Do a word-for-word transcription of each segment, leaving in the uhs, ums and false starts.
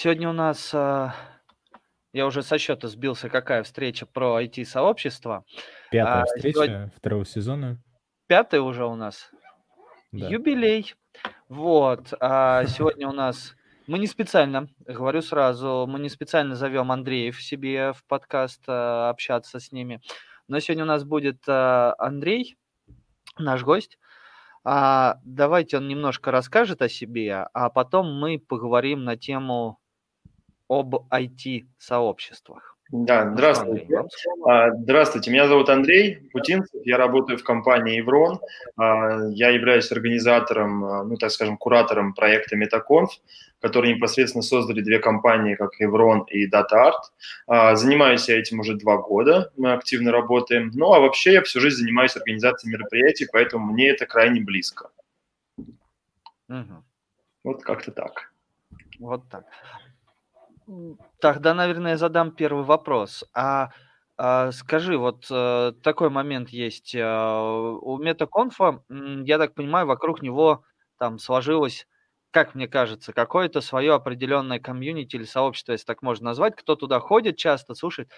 сегодня у нас, я уже со счета сбился, какая встреча про ай ти-сообщество. Пятая а, встреча сегодня... второго сезона. Пятая уже у нас. Да. Юбилей. Вот. А сегодня у нас... Мы не специально, говорю сразу, мы не специально зовем Андреев себе в подкаст общаться с ними. Но сегодня у нас будет Андрей, наш гость. Давайте он немножко расскажет о себе, а потом мы поговорим на тему об ай ти-сообществах. Да, здравствуйте. Здравствуйте, меня зовут Андрей Путинцев, я работаю в компании Evrone, я являюсь организатором, ну так скажем, куратором проекта MetaConf, который непосредственно создали две компании, как Evrone и DataArt. Занимаюсь я этим уже два года, мы активно работаем, ну а вообще я всю жизнь занимаюсь организацией мероприятий, поэтому мне это крайне близко. Угу. Вот как-то так. Вот так. Тогда, наверное, я задам первый вопрос. А, а скажи, вот а, такой момент есть. А, у MetaConf, я так понимаю, вокруг него там сложилось, как мне кажется, какое-то свое определенное комьюнити или сообщество, если так можно назвать, кто туда ходит часто, слушает.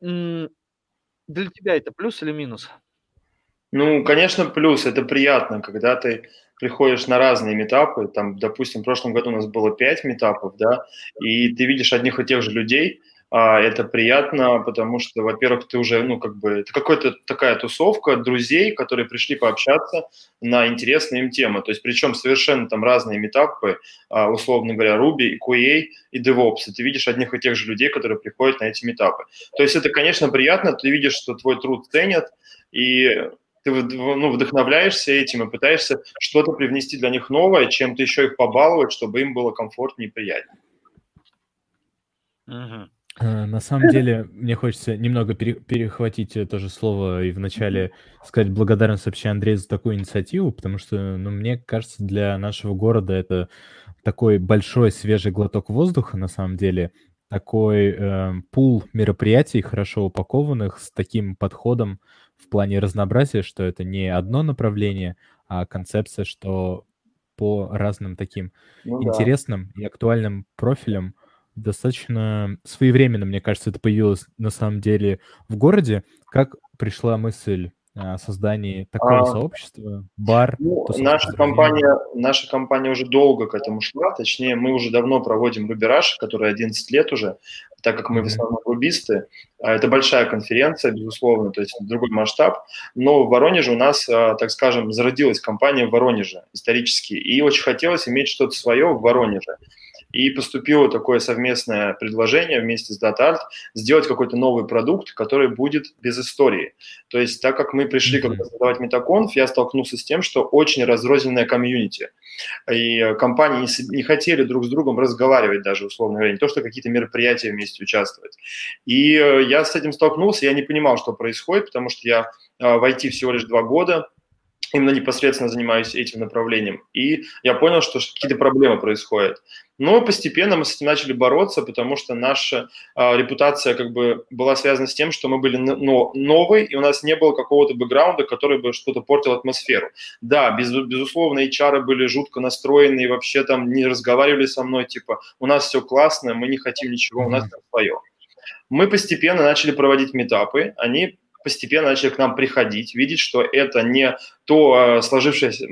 Для тебя это плюс или минус? Ну, конечно, плюс. Это приятно, когда ты... приходишь на разные митапы, там, допустим, в прошлом году у нас было пять митапов, да, и ты видишь одних и тех же людей, а это приятно, потому что, во-первых, ты уже, ну, как бы, это какая-то такая тусовка друзей, которые пришли пообщаться на интересные им темы, то есть, причем совершенно там разные митапы, условно говоря, Ruby, кью эй и DevOps, и ты видишь одних и тех же людей, которые приходят на эти митапы. То есть это, конечно, приятно, ты видишь, что твой труд ценят, и... ты, ну, вдохновляешься этим и пытаешься что-то привнести для них новое, чем-то еще их побаловать, чтобы им было комфортнее и приятнее. Uh-huh. На самом деле, мне хочется немного пере- перехватить тоже слово и вначале сказать благодарность вообще Андрею за такую инициативу, потому что, ну, мне кажется, для нашего города это такой большой свежий глоток воздуха, на самом деле, такой э, пул мероприятий, хорошо упакованных, с таким подходом, в плане разнообразия, что это не одно направление, а концепция, что по разным таким ну, интересным да. и актуальным профилям достаточно своевременно, мне кажется, это появилось на самом деле в городе. Как пришла мысль о создании такого а, сообщества, бар? Ну, наша, компания, наша компания уже долго к этому шла, точнее, мы уже давно проводим Рубераж, который одиннадцать лет уже, так как мы в основном рубисты. Это большая конференция, безусловно, то есть другой масштаб, но в Воронеже у нас, так скажем, зародилась компания в Воронеже исторически, и очень хотелось иметь что-то свое в Воронеже. И поступило такое совместное предложение вместе с DataArt сделать какой-то новый продукт, который будет без истории. То есть так как мы пришли как-то создавать MetaConf, я столкнулся с тем, что очень разрозненная комьюнити. И компании не хотели друг с другом разговаривать даже, условно говоря, не то, что какие-то мероприятия вместе участвовать. И я с этим столкнулся, я не понимал, что происходит, потому что я в ай ти всего лишь два года, именно непосредственно занимаюсь этим направлением. И я понял, что какие-то проблемы происходят. Но постепенно мы с этим начали бороться, потому что наша э, репутация как бы была связана с тем, что мы были но, новые, и у нас не было какого-то бэкграунда, который бы что-то портил атмосферу. Да, без, безусловно, эйч ар были жутко настроены и вообще там не разговаривали со мной, типа, у нас все классно, мы не хотим ничего, у нас там свое. Мы постепенно начали проводить митапы, они... постепенно начали к нам приходить, видеть, что это не то сложившийся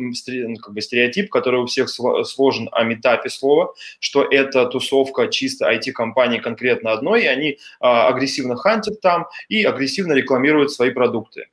как бы, стереотип, который у всех сложен о митапе слова, что это тусовка чисто ай ти-компании конкретно одной, и они агрессивно хантят там и агрессивно рекламируют свои продукты.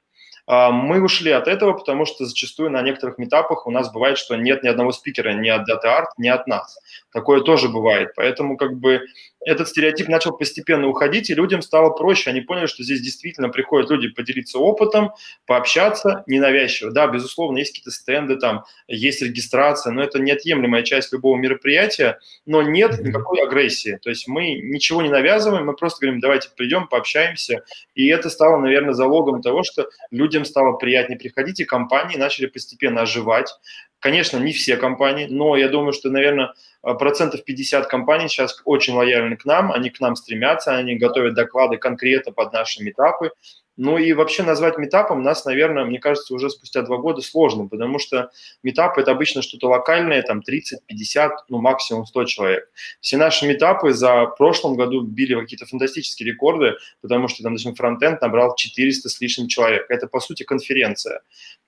Мы ушли от этого, потому что зачастую на некоторых митапах у нас бывает, что нет ни одного спикера, ни от DataArt, ни от нас. Такое тоже бывает. Поэтому как бы этот стереотип начал постепенно уходить, и людям стало проще. Они поняли, что здесь действительно приходят люди поделиться опытом, пообщаться ненавязчиво. Да, безусловно, есть какие-то стенды, там, есть регистрация, но это неотъемлемая часть любого мероприятия, но нет никакой агрессии. То есть мы ничего не навязываем, мы просто говорим, давайте придем, пообщаемся. И это стало, наверное, залогом того, что люди людям стало приятнее приходить, и компании начали постепенно оживать. Конечно, не все компании, но я думаю, что, наверное, процентов пятьдесят компаний сейчас очень лояльны к нам, они к нам стремятся, они готовят доклады конкретно под наши митапы, Ну и вообще назвать митапом нас, наверное, мне кажется, уже спустя два года сложно, потому что митап – это обычно что-то локальное, там тридцать, пятьдесят, ну максимум сто человек. Все наши митапы за прошлом году били какие-то фантастические рекорды, потому что там, допустим, фронтенд набрал четыреста с лишним человек. Это, по сути, конференция.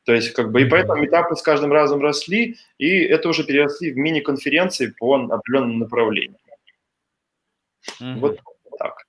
То есть, как бы, и поэтому митапы с каждым разом росли, и это уже переросли в мини-конференции по определенным направлениям. Mm-hmm. Вот так.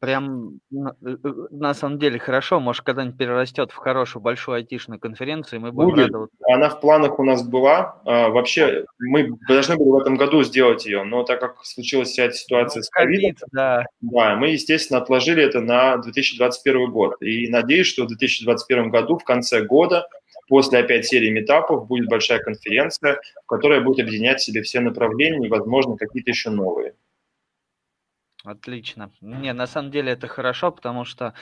Прям на самом деле хорошо, может, когда-нибудь перерастет в хорошую большую айтишную конференцию, и мы будем радоваться. Она в планах у нас была. А, вообще, мы должны были в этом году сделать ее, но так как случилась вся ситуация ну, с ковидом, да. Да, мы, естественно, отложили это на две тысячи двадцать первый год. И надеюсь, что в две тысячи двадцать первом году, в конце года, после опять серии митапов, будет большая конференция, которая будет объединять в себе все направления и, возможно, какие-то еще новые. Отлично. Не, на самом деле это хорошо, потому что,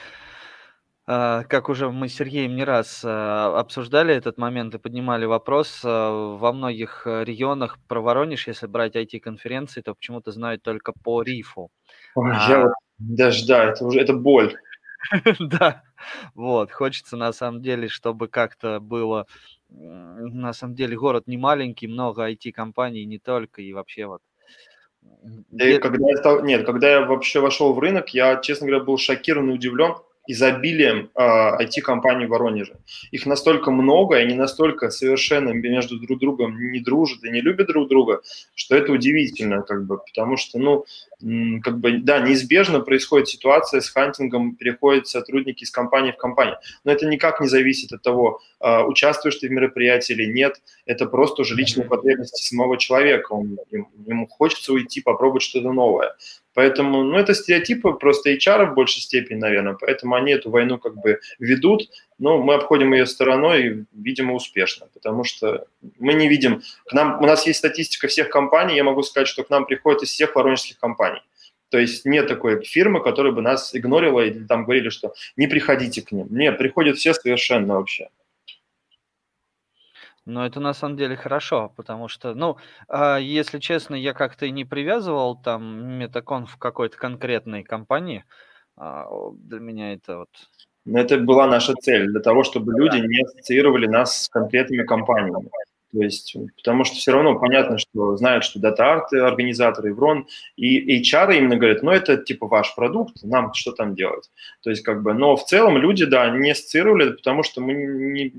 как уже мы с Сергеем не раз обсуждали этот момент и поднимали вопрос, во многих регионах про Воронеж, если брать ай ти-конференции, то почему-то знают только по рифу. Ой, а... я... Даже, да, это уже это боль. Да, вот, хочется на самом деле, чтобы как-то было, на самом деле город не маленький, много ай ти-компаний, не только, и вообще вот. Да и когда я стал, нет, когда я вообще вошел в рынок, я, честно говоря, был шокирован и удивлен изобилием э, ай ти-компаний в Воронеже. Их настолько много, и они настолько совершенно между друг другом не дружат и не любят друг друга, что это удивительно, как бы, потому что, ну, как бы, да, неизбежно происходит ситуация с хантингом, переходят сотрудники из компании в компанию, но это никак не зависит от того, э, участвуешь ты в мероприятии или нет, это просто уже личные потребности самого человека, он, ему хочется уйти, попробовать что-то новое. Поэтому, ну, это стереотипы просто эйч ар в большей степени, наверное, поэтому они эту войну как бы ведут, но мы обходим ее стороной и, видимо, успешно, потому что мы не видим, к нам, у нас есть статистика всех компаний, я могу сказать, что к нам приходят из всех воронежских компаний, то есть нет такой фирмы, которая бы нас игнорила или там говорили, что не приходите к ним, нет, приходят все совершенно вообще. Но это на самом деле хорошо, потому что, ну, если честно, я как-то и не привязывал там MetaConf в какой-то конкретной компании. Для меня это вот... Но это была наша цель, для того, чтобы люди не ассоциировали нас с конкретными компаниями. То есть, потому что все равно понятно, что знают, что DataArt, организаторы, Evrone, и эйч ар именно говорят, ну, это типа ваш продукт, нам что там делать. То есть, как бы, но в целом люди, да, не ассоциировали, потому что мы не...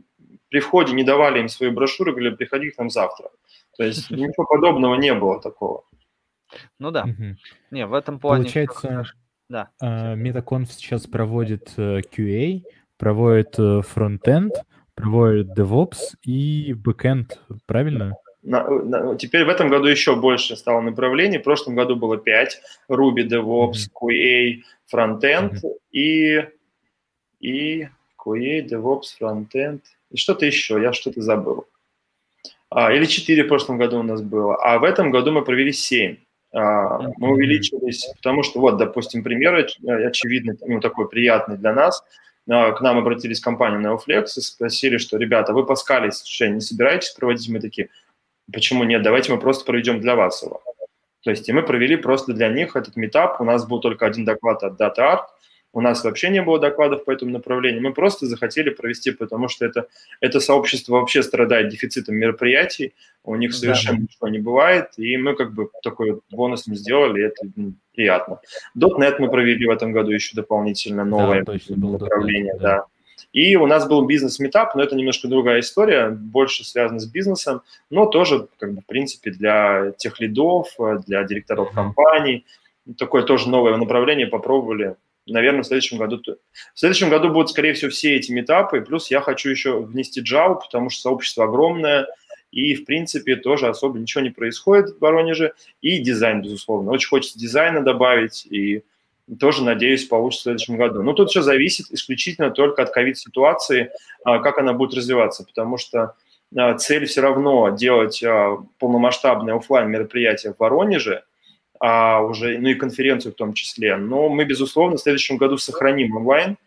При входе не давали им свою брошюру, говорили, приходи к нам завтра. То есть ничего подобного не было такого. Ну да. Угу. Не, в этом плане... Получается, да. MetaConf сейчас проводит кью эй, проводит фронтенд, проводит DevOps и бэкенд, правильно? На, на, теперь в этом году еще больше стало направлений. В прошлом году было пять. Ruby, DevOps, угу. кью эй, фронтенд угу. и... и... кью эй, DevOps, Frontend и что-то еще, я что-то забыл. А, или четыре в прошлом году у нас было, а в этом году мы провели семь. А, мы увеличились, потому что, вот, допустим, пример, очевидный, ну, такой приятный для нас. А, к нам обратились компания Neoflex и спросили, что, ребята, вы Паскаль не собираетесь проводить? Мы такие, почему нет, давайте мы просто проведем для вас его. То есть и мы провели просто для них этот митап, у нас был только один доклад от DataArt, у нас вообще не было докладов по этому направлению. Мы просто захотели провести, потому что это, это сообщество вообще страдает дефицитом мероприятий, у них совершенно да. ничего не бывает, и мы как бы такой бонус не сделали, и это приятно. .дот нет мы провели в этом году еще дополнительно новое да, направление. .дот нет, да. Да. И у нас был бизнес-митап, но это немножко другая история, больше связана с бизнесом, но тоже, как бы, в принципе, для техлидов, для директоров компаний. Такое тоже новое направление попробовали. Наверное, в следующем году. В следующем году будут, скорее всего, все эти митапы. Плюс я хочу еще внести Java, потому что сообщество огромное. И, в принципе, тоже особо ничего не происходит в Воронеже. И дизайн, безусловно. Очень хочется дизайна добавить. И тоже, надеюсь, получится в следующем году. Но тут все зависит исключительно только от ковид-ситуации, как она будет развиваться. Потому что цель все равно делать полномасштабное офлайн мероприятие в Воронеже. А уже, ну и конференцию в том числе. Но мы, безусловно, в следующем году сохраним онлайн,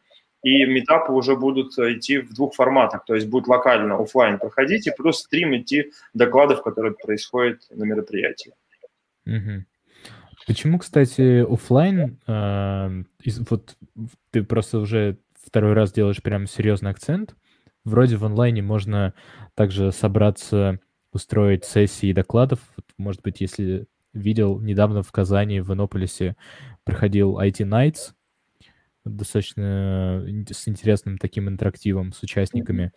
и митапы уже будут идти в двух форматах. То есть будет локально офлайн проходить, и плюс стрим идти докладов, которые происходят на мероприятии. Угу. Почему, кстати, офлайн, э, вот ты просто уже второй раз делаешь прям серьезный акцент, вроде в онлайне можно также собраться, устроить сессии докладов. Вот, может быть, если видел, недавно в Казани, в Иннополисе проходил ай ти Найтс, достаточно с интересным таким интерактивом с участниками.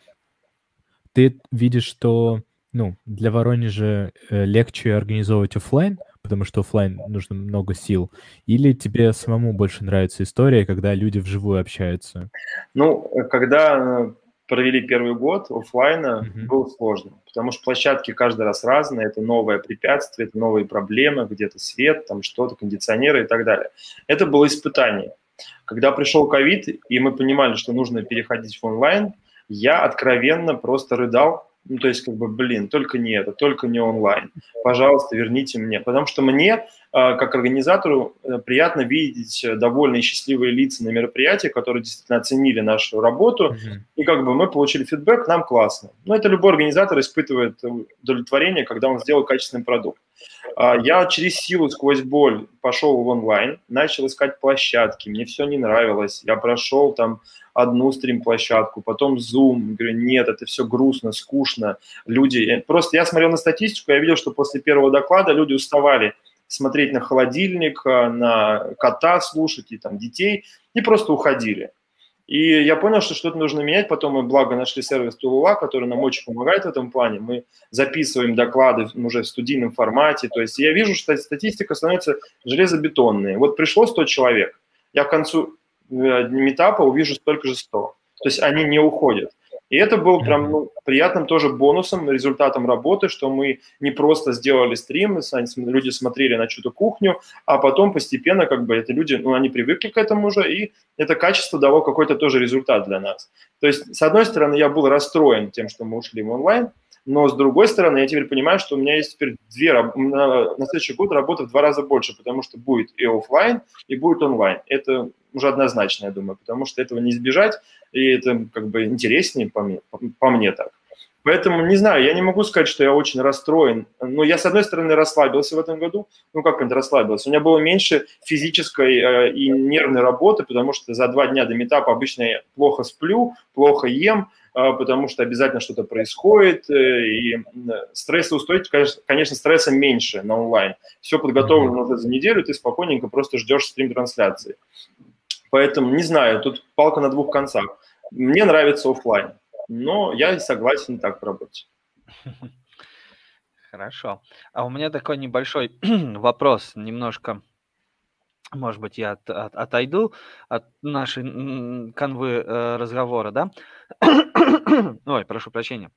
Ты видишь, что ну, для Воронежа легче организовывать офлайн, потому что офлайн нужно много сил, или тебе самому больше нравится история, когда люди вживую общаются? Ну, когда провели первый год офлайна, mm-hmm. было сложно, потому что площадки каждый раз разные, это новое препятствие, это новые проблемы, где-то свет, там что-то, кондиционеры и так далее. Это было испытание. Когда пришел ковид, и мы понимали, что нужно переходить в онлайн, я откровенно просто рыдал, ну, то есть, как бы, блин, только не это, только не онлайн, пожалуйста, верните мне, потому что мне, как организатору, приятно видеть довольные, счастливые лица на мероприятии, которые действительно оценили нашу работу, mm-hmm. и как бы мы получили фидбэк, нам классно. Но это любой организатор испытывает удовлетворение, когда он сделал качественный продукт. Я через силу, сквозь боль пошел в онлайн, начал искать площадки, мне все не нравилось, я прошел там одну стрим-площадку, потом Zoom, говорю, нет, это все грустно, скучно, люди... Просто я смотрел на статистику, я видел, что после первого доклада люди уставали смотреть на холодильник, на кота слушать и там детей, и просто уходили. И я понял, что что-то нужно менять. Потом мы, благо, нашли сервис Тулула, который нам очень помогает в этом плане. Мы записываем доклады уже в студийном формате. То есть я вижу, что статистика становится железобетонной. Вот пришло сто человек, я к концу митапа увижу столько же сто. То есть они не уходят. И это было прям ну, приятным тоже бонусом, результатом работы, что мы не просто сделали стримы, люди смотрели на чью-то кухню, а потом постепенно как бы эти люди, ну, они привыкли к этому уже, и это качество дало какой-то тоже результат для нас. То есть, с одной стороны, я был расстроен тем, что мы ушли в онлайн, но, с другой стороны, я теперь понимаю, что у меня есть теперь две, на, на следующий год работа в два раза больше, потому что будет и офлайн, и будет онлайн. Это уже однозначно, я думаю, потому что этого не избежать, и это как бы интереснее по мне, по мне так. Поэтому, не знаю, я не могу сказать, что я очень расстроен. Ну, я, с одной стороны, расслабился в этом году. Ну, как это расслабился? У меня было меньше физической э, и нервной работы, потому что за два дня до митапа обычно я плохо сплю, плохо ем, э, потому что обязательно что-то происходит. Э, и стресса устойчивость, конечно, конечно, стресса меньше на онлайн. Все подготовлено уже за неделю, ты спокойненько просто ждешь стрим-трансляции. Поэтому, не знаю, тут палка на двух концах. Мне нравится офлайн. Но я согласен так работать. Хорошо. А у меня такой небольшой вопрос. Немножко, может быть, я от, от, отойду от нашей канвы разговора, да? Ой, прошу прощения.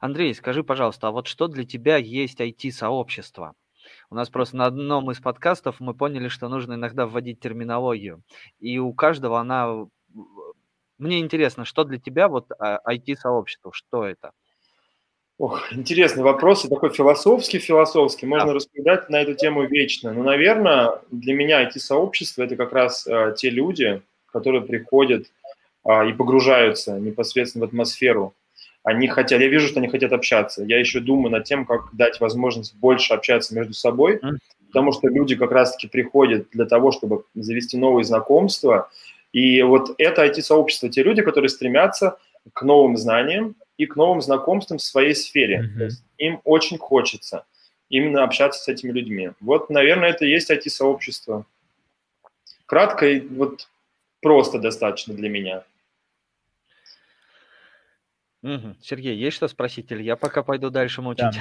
Андрей, скажи, пожалуйста, а вот что для тебя есть ай ти-сообщество? У нас просто на одном из подкастов мы поняли, что нужно иногда вводить терминологию. И у каждого она... Мне интересно, что для тебя вот ай ти-сообщество, что это? Ох, интересный вопрос, и такой философский-философский, можно да. рассуждать на эту тему вечно. Но, наверное, для меня ай ти-сообщество – это как раз а, те люди, которые приходят а, и погружаются непосредственно в атмосферу. Они хотят, я вижу, что они хотят общаться. Я еще думаю над тем, как дать возможность больше общаться между собой, потому что люди как раз-таки приходят для того, чтобы завести новые знакомства. И вот это ай ти-сообщество, те люди, которые стремятся к новым знаниям и к новым знакомствам в своей сфере. Mm-hmm. То есть им очень хочется именно общаться с этими людьми. Вот, наверное, это и есть ай ти-сообщество. Кратко и вот просто достаточно для меня. Mm-hmm. Сергей, есть что спросить? Или я пока пойду дальше мучить?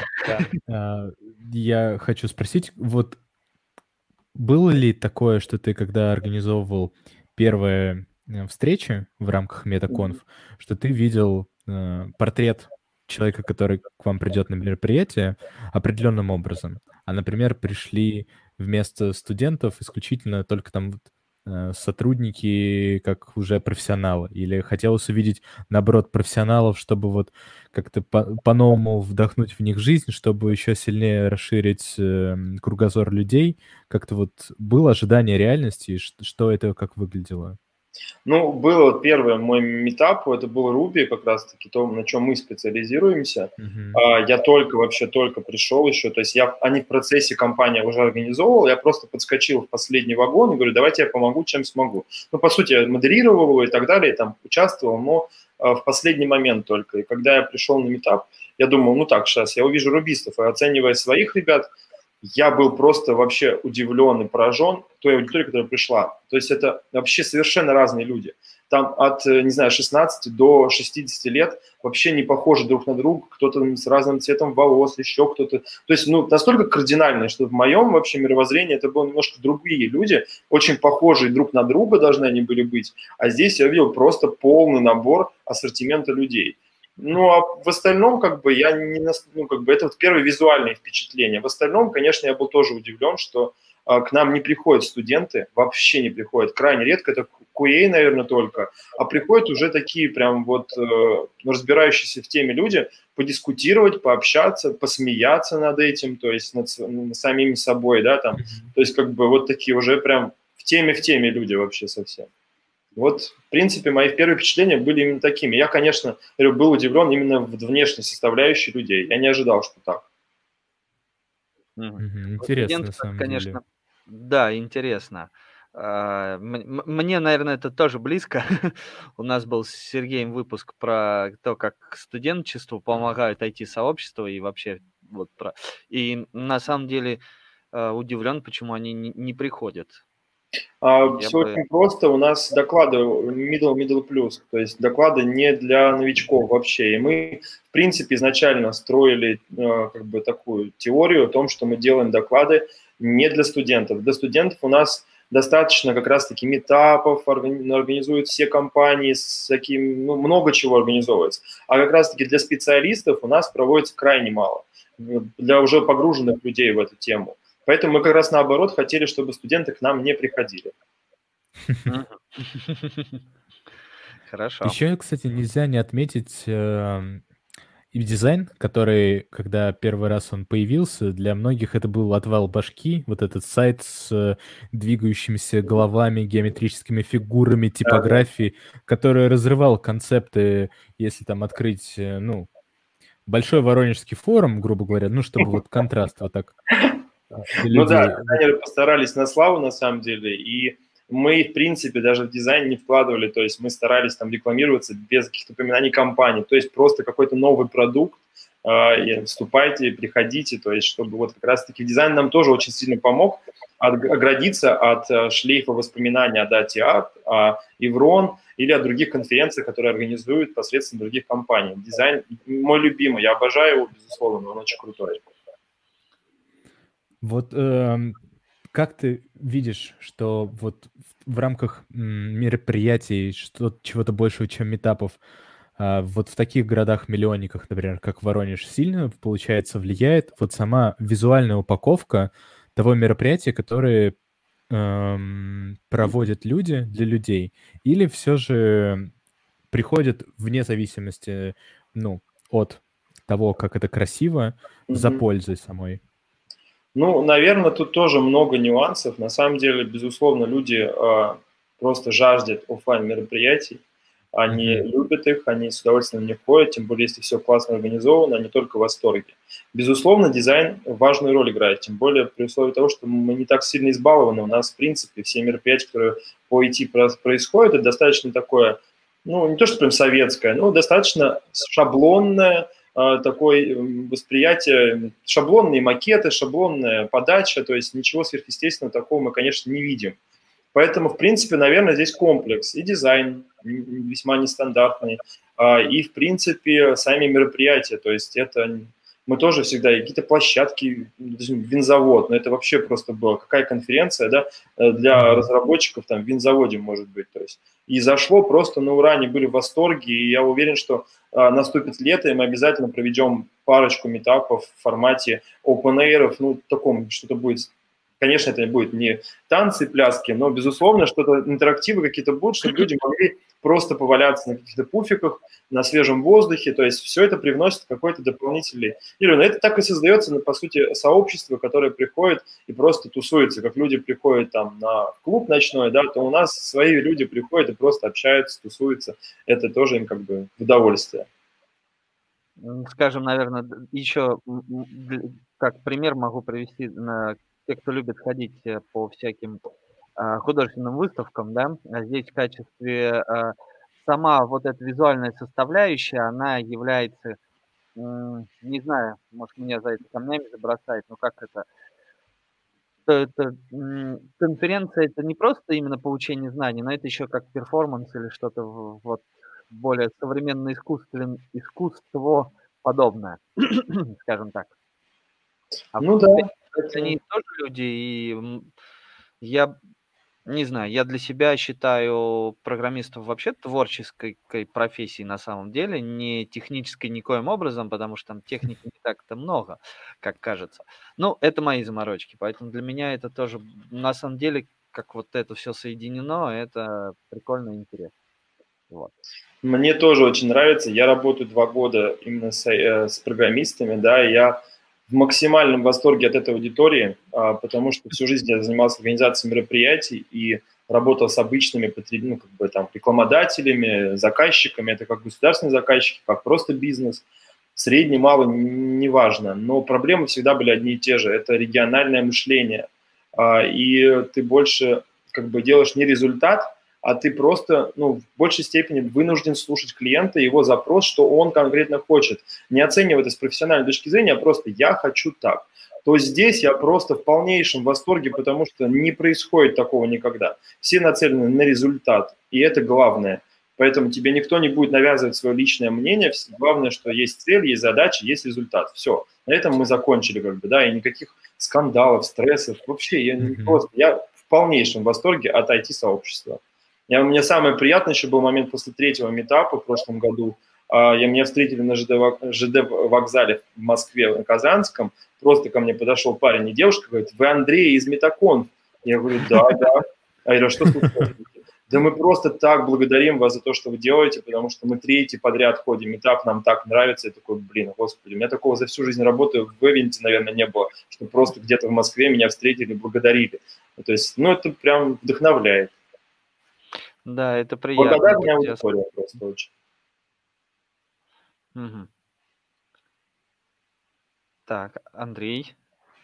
Я хочу спросить, вот было ли такое, что ты когда организовывал... первая встреча в рамках MetaConf, что ты видел э, портрет человека, который к вам придет на мероприятие, определенным образом. А, например, пришли вместо студентов исключительно только там э, сотрудники, как уже профессионалы. Или хотелось увидеть, наоборот, профессионалов, чтобы вот как-то по- по-новому вдохнуть в них жизнь, чтобы еще сильнее расширить э, кругозор людей. Как-то вот было ожидание реальности, что это как выглядело? Ну, было вот первое, мой митап, это был Ruby, как раз-таки то, на чем мы специализируемся. Uh-huh. Я только, вообще только пришел еще, то есть я, они в процессе, компания уже организовывала, я просто подскочил в последний вагон и говорю, давайте я помогу, чем смогу. Ну, по сути, я модерировал его и так далее, там участвовал, но в последний момент только. И когда я пришел на митап, я думал, ну так, сейчас я увижу рубистов, и оценивая своих ребят, я был просто вообще удивлен и поражен той аудиторией, которая пришла. То есть это вообще совершенно разные люди. Там от, не знаю, шестнадцати до шестидесяти лет вообще не похожи друг на друга, кто-то с разным цветом волос, еще кто-то. То есть ну, настолько кардинально, что в моем вообще мировоззрении это были немножко другие люди, очень похожие друг на друга должны они были быть, а здесь я видел просто полный набор ассортимента людей. Ну, а в остальном, как бы, я не, ну, как бы, это вот первое визуальное впечатление. В остальном, конечно, я был тоже удивлен, что а, к нам не приходят студенты, вообще не приходят, крайне редко, это кью эй, наверное, только, а приходят уже такие прям вот э, разбирающиеся в теме люди, подискутировать, пообщаться, посмеяться над этим, то есть над, над самими собой, да, там, то есть, как бы, вот такие уже прям в теме, в теме люди вообще совсем. Вот, в принципе, мои первые впечатления были именно такими. Я, конечно, был удивлен именно в внешней составляющей людей. Я не ожидал, что так. Интересно, на самом конечно, деле. Да, интересно. Мне, наверное, это тоже близко. У нас был с Сергеем выпуск про то, как студенчеству помогают ай ти-сообществу и вообще вот про... И на самом деле удивлен, почему они не приходят. Uh, все бы... очень просто, у нас доклады middle, middle plus, то есть доклады не для новичков вообще, и мы, в принципе, изначально строили uh, как бы такую теорию о том, что мы делаем доклады не для студентов. Для студентов у нас достаточно как раз-таки митапов, органи- организуют все компании, с таким, ну, много чего организовывается, а как раз-таки для специалистов у нас проводится крайне мало, для уже погруженных людей в эту тему. Поэтому мы как раз наоборот хотели, чтобы студенты к нам не приходили. Хорошо. Еще, кстати, нельзя не отметить веб-дизайн, который, когда первый раз он появился, для многих это был отвал башки, вот этот сайт с двигающимися головами, геометрическими фигурами, типографией, который разрывал концепты, если там открыть, ну, большой воронежский форум, грубо говоря, ну, чтобы вот контраст вот так... Ну да, дизайнеры постарались на славу, на самом деле, и мы, в принципе, даже в дизайн не вкладывали, то есть мы старались там рекламироваться без каких-то упоминаний компании, то есть просто какой-то новый продукт, э, вступайте, приходите, то есть чтобы вот как раз-таки дизайн нам тоже очень сильно помог от, оградиться от шлейфа воспоминаний о DataArt, о Evrone или о других конференциях, которые организуют посредством других компаний. Дизайн мой любимый, я обожаю его, безусловно, он очень крутой. Вот э, как ты видишь, что вот в, в рамках мероприятий, что, чего-то большего, чем митапов, э, вот в таких городах-миллионниках, например, как Воронеж, сильно, получается, влияет вот сама визуальная упаковка того мероприятия, которое э, проводят люди для людей, или все же приходят вне зависимости, ну, от того, как это красиво, mm-hmm. за пользой самой? Ну, наверное, тут тоже много нюансов. На самом деле, безусловно, люди э, просто жаждут офлайн-мероприятий. Они mm-hmm. любят их, они с удовольствием в них ходят, тем более, если все классно организовано, они только в восторге. Безусловно, дизайн важную роль играет, тем более при условии того, что мы не так сильно избалованы. У нас, в принципе, все мероприятия, которые по ай ти происходят, это достаточно такое, ну, не то что прям советское, но достаточно шаблонное, такое восприятие, шаблонные макеты, шаблонная подача, то есть ничего сверхъестественного такого мы, конечно, не видим. Поэтому, в принципе, наверное, здесь комплекс и дизайн весьма нестандартный, и, в принципе, сами мероприятия, то есть это... Мы тоже всегда, какие-то площадки, винзавод, но это вообще просто было, какая конференция, да, для разработчиков, там, в винзаводе, может быть, то есть. И зашло просто на ура, они были в восторге, и я уверен, что а, наступит лето, и мы обязательно проведем парочку митапов в формате open-air'ов, ну, таком, что-то будет Конечно, это не будет не танцы, пляски, но, безусловно, что-то интерактивы какие-то будут, чтобы люди могли просто поваляться на каких-то пуфиках, на свежем воздухе. То есть все это привносит какой-то дополнительный... Ирина, это так и создается, по сути, сообщество, которое приходит и просто тусуется. Как люди приходят там на клуб ночной, да, то у нас свои люди приходят и просто общаются, тусуются. Это тоже им как бы удовольствие. Скажем, наверное, еще как пример могу привести на... Те, кто любит ходить по всяким э, художественным выставкам, да, здесь в качестве э, сама вот эта визуальная составляющая, она является, э, не знаю, может, меня за это камнями забросает, но как это, это э, конференция, это не просто именно получение знаний, но это еще как перформанс или что-то вот более современное искусствен, искусство подобное, скажем так. А ну да. Они тоже люди, и я не знаю, я для себя считаю программистов вообще творческой профессией на самом деле, не технической никоим образом, потому что там техники не так-то много, как кажется. Ну, это мои заморочки, поэтому для меня это тоже, на самом деле, как вот это все соединено, это прикольно и интересно. Вот. Мне тоже очень нравится, я работаю два года именно с, э, с программистами, да, и я... в максимальном восторге от этой аудитории, потому что всю жизнь я занимался организацией мероприятий и работал с обычными ну, как бы, там, рекламодателями, заказчиками. Это как государственные заказчики, как просто бизнес. Средний, малый, неважно. Но проблемы всегда были одни и те же. Это региональное мышление. И ты больше как бы делаешь не результат, а ты просто, ну, в большей степени вынужден слушать клиента, его запрос, что он конкретно хочет. Не оценивая это с профессиональной точки зрения, а просто «я хочу так». То здесь я просто в полнейшем восторге, потому что не происходит такого никогда. Все нацелены на результат, и это главное. Поэтому тебе никто не будет навязывать свое личное мнение. Главное, что есть цель, есть задача, есть результат. Все. На этом мы закончили, как бы, да, и никаких скандалов, стрессов. Вообще, я, не просто, я в полнейшем восторге от ай ти-сообщества. Я, у меня самый приятный еще был момент после третьего митапа в прошлом году. Я, меня встретили на ЖД вокзале в Москве, на Казанском. Просто ко мне подошел парень и девушка, говорит, вы Андрей из MetaConf? Я говорю, да, да. А я говорю, что случилось? Да мы просто так благодарим вас за то, что вы делаете, потому что мы третий подряд ходим, митап нам так нравится. Я такой, блин, господи, у меня такого за всю жизнь работы в Эвенте, наверное, не было, что просто где-то в Москве меня встретили и благодарили. То есть, ну, это прям вдохновляет. Да, это приятно. Благодарная аудитория просто очень. Угу. Так, Андрей.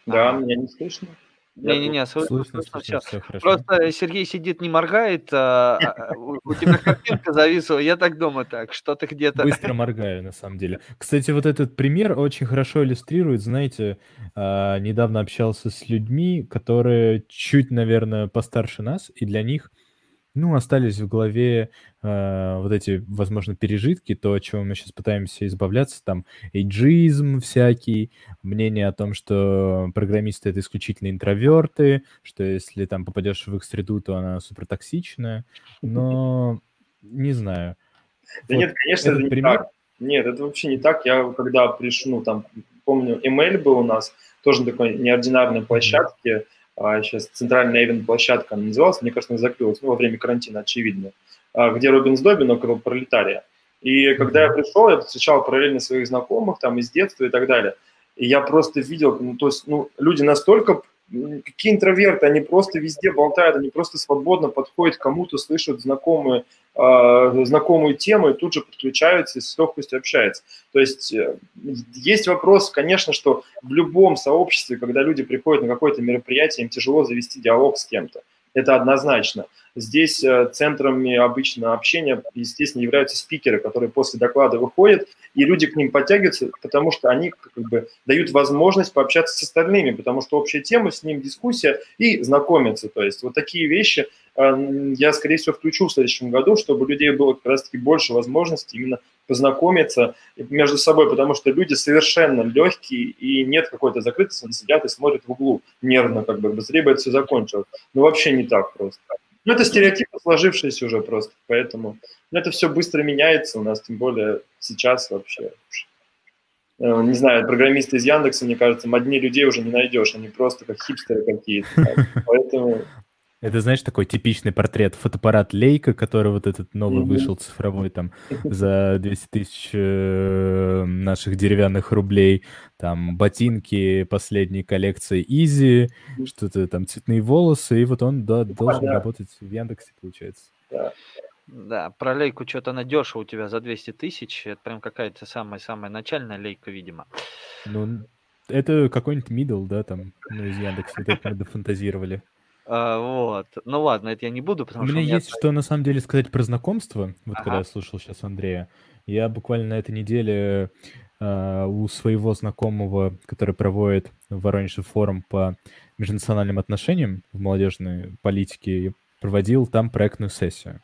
Да, а, меня не слышно? Не-не-не, слышно, слышно, все. Просто Сергей сидит, не моргает, а у тебя картинка зависла, я так думаю, так, что-то где-то... Быстро моргаю, на самом деле. Кстати, вот этот пример очень хорошо иллюстрирует, знаете, недавно общался с людьми, которые чуть, наверное, постарше нас, и для них... Ну, остались в голове э, вот эти, возможно, пережитки, то, от чего мы сейчас пытаемся избавляться, там, эйджизм всякий, мнение о том, что программисты — это исключительно интроверты, что если там попадешь в их среду, то она супертоксичная, но не знаю. Да вот нет, конечно, это не пример... так. Нет, это вообще не так. Я когда пришел, ну, там, помню, Email был у нас, тоже на такой неординарной площадке, сейчас центральная ивент-площадка она называлась, мне кажется, она закрылась, ну, во время карантина, очевидно, где Робин с Добин около пролетария. И когда я пришел, я встречал параллельно своих знакомых там из детства и так далее. И я просто видел, ну, то есть, ну, люди настолько, какие интроверты, они просто везде болтают, они просто свободно подходят к кому-то, слышат знакомые, э, знакомые темы, и тут же подключаются и с легкостью общаются. То есть э, есть вопрос, конечно, что в любом сообществе, когда люди приходят на какое-то мероприятие, им тяжело завести диалог с кем-то. Это однозначно. Здесь э, центрами обычно общения, естественно, являются спикеры, которые после доклада выходят, и люди к ним подтягиваются, потому что они как бы дают возможность пообщаться с остальными, потому что общая тема, с ним дискуссия и знакомиться. То есть вот такие вещи э, я, скорее всего, включу в следующем году, чтобы у людей было как раз-таки больше возможностей именно познакомиться между собой, потому что люди совершенно легкие, и нет какой-то закрытости, они сидят и смотрят в углу нервно, как бы быстрее бы это все закончилось. Но вообще не так просто. Ну, это стереотипы, сложившиеся уже просто, поэтому ну, это все быстро меняется у нас, тем более сейчас вообще. не знаю, программисты из Яндекса, мне кажется, моднее людей уже не найдешь, они просто как хипстеры какие-то. Поэтому... Это, знаешь, такой типичный портрет, фотоаппарат Лейка, который вот этот новый mm-hmm. вышел цифровой, там, за двести тысяч э, наших деревянных рублей, там, ботинки последней коллекции Изи, mm-hmm. что-то там, цветные волосы, и вот он, да, должен да. работать в Яндексе, получается. Да. Да, про Лейку что-то она дешево у тебя за двести тысяч, это прям какая-то самая-самая начальная Лейка, видимо. Ну, это какой-нибудь мидл, да, там, ну, из Яндекса, это мы дофантазировали. А, вот, ну ладно, это я не буду, потому у что... У меня есть остается... что на самом деле сказать про знакомство, вот ага. когда я слушал сейчас Андрея, я буквально на этой неделе э, у своего знакомого, который проводит в Воронеже форум по межнациональным отношениям в молодежной политике, проводил там проектную сессию.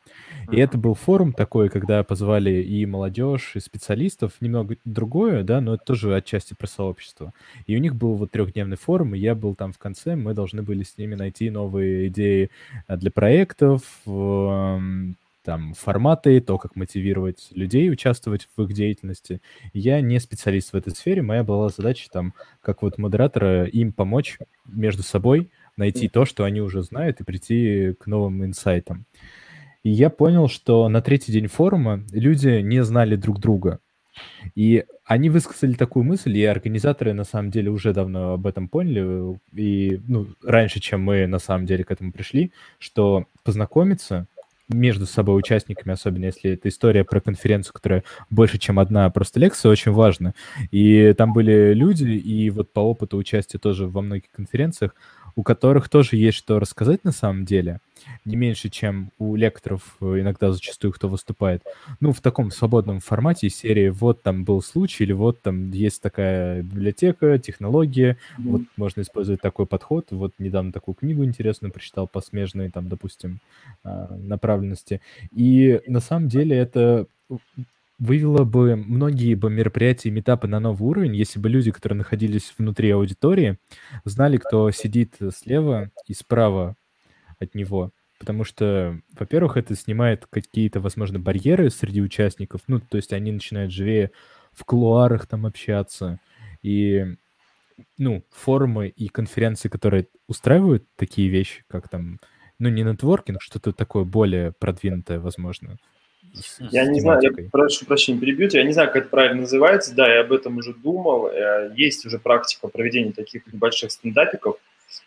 И это был форум такой, когда позвали и молодежь, и специалистов, немного другое, да, но это тоже отчасти про сообщество. И у них был вот трехдневный форум, и я был там в конце, мы должны были с ними найти новые идеи для проектов, там, форматы, то, как мотивировать людей участвовать в их деятельности. Я не специалист в этой сфере, моя была задача там, как вот модератора, им помочь между собой, найти то, что они уже знают, и прийти к новым инсайтам. И я понял, что на третий день форума люди не знали друг друга. И они высказали такую мысль, и организаторы, на самом деле, уже давно об этом поняли, и ну, раньше, чем мы, на самом деле, к этому пришли, что познакомиться между собой участниками, особенно если это история про конференцию, которая больше, чем одна просто лекция, очень важно. И там были люди, и вот по опыту участия тоже во многих конференциях, у которых тоже есть что рассказать на самом деле, не меньше, чем у лекторов, иногда зачастую кто выступает, ну, в таком свободном формате из серии «вот там был случай» или «вот там есть такая библиотека, технология, mm-hmm. вот можно использовать такой подход, вот недавно такую книгу интересную прочитал по смежной, там, допустим, направленности». И на самом деле это... вывело бы многие бы мероприятия и митапы на новый уровень, если бы люди, которые находились внутри аудитории, знали, кто сидит слева и справа от него. Потому что, во-первых, это снимает какие-то, возможно, барьеры среди участников. Ну, то есть они начинают живее в кулуарах там общаться. И, ну, форумы и конференции, которые устраивают такие вещи, как там, ну, не нетворкинг, что-то такое более продвинутое, возможно. С, я с не тематикой. Знаю, я прошу прощения, перебью тебя, я не знаю, как это правильно называется, да, я об этом уже думал, есть уже практика проведения таких небольших стендапиков,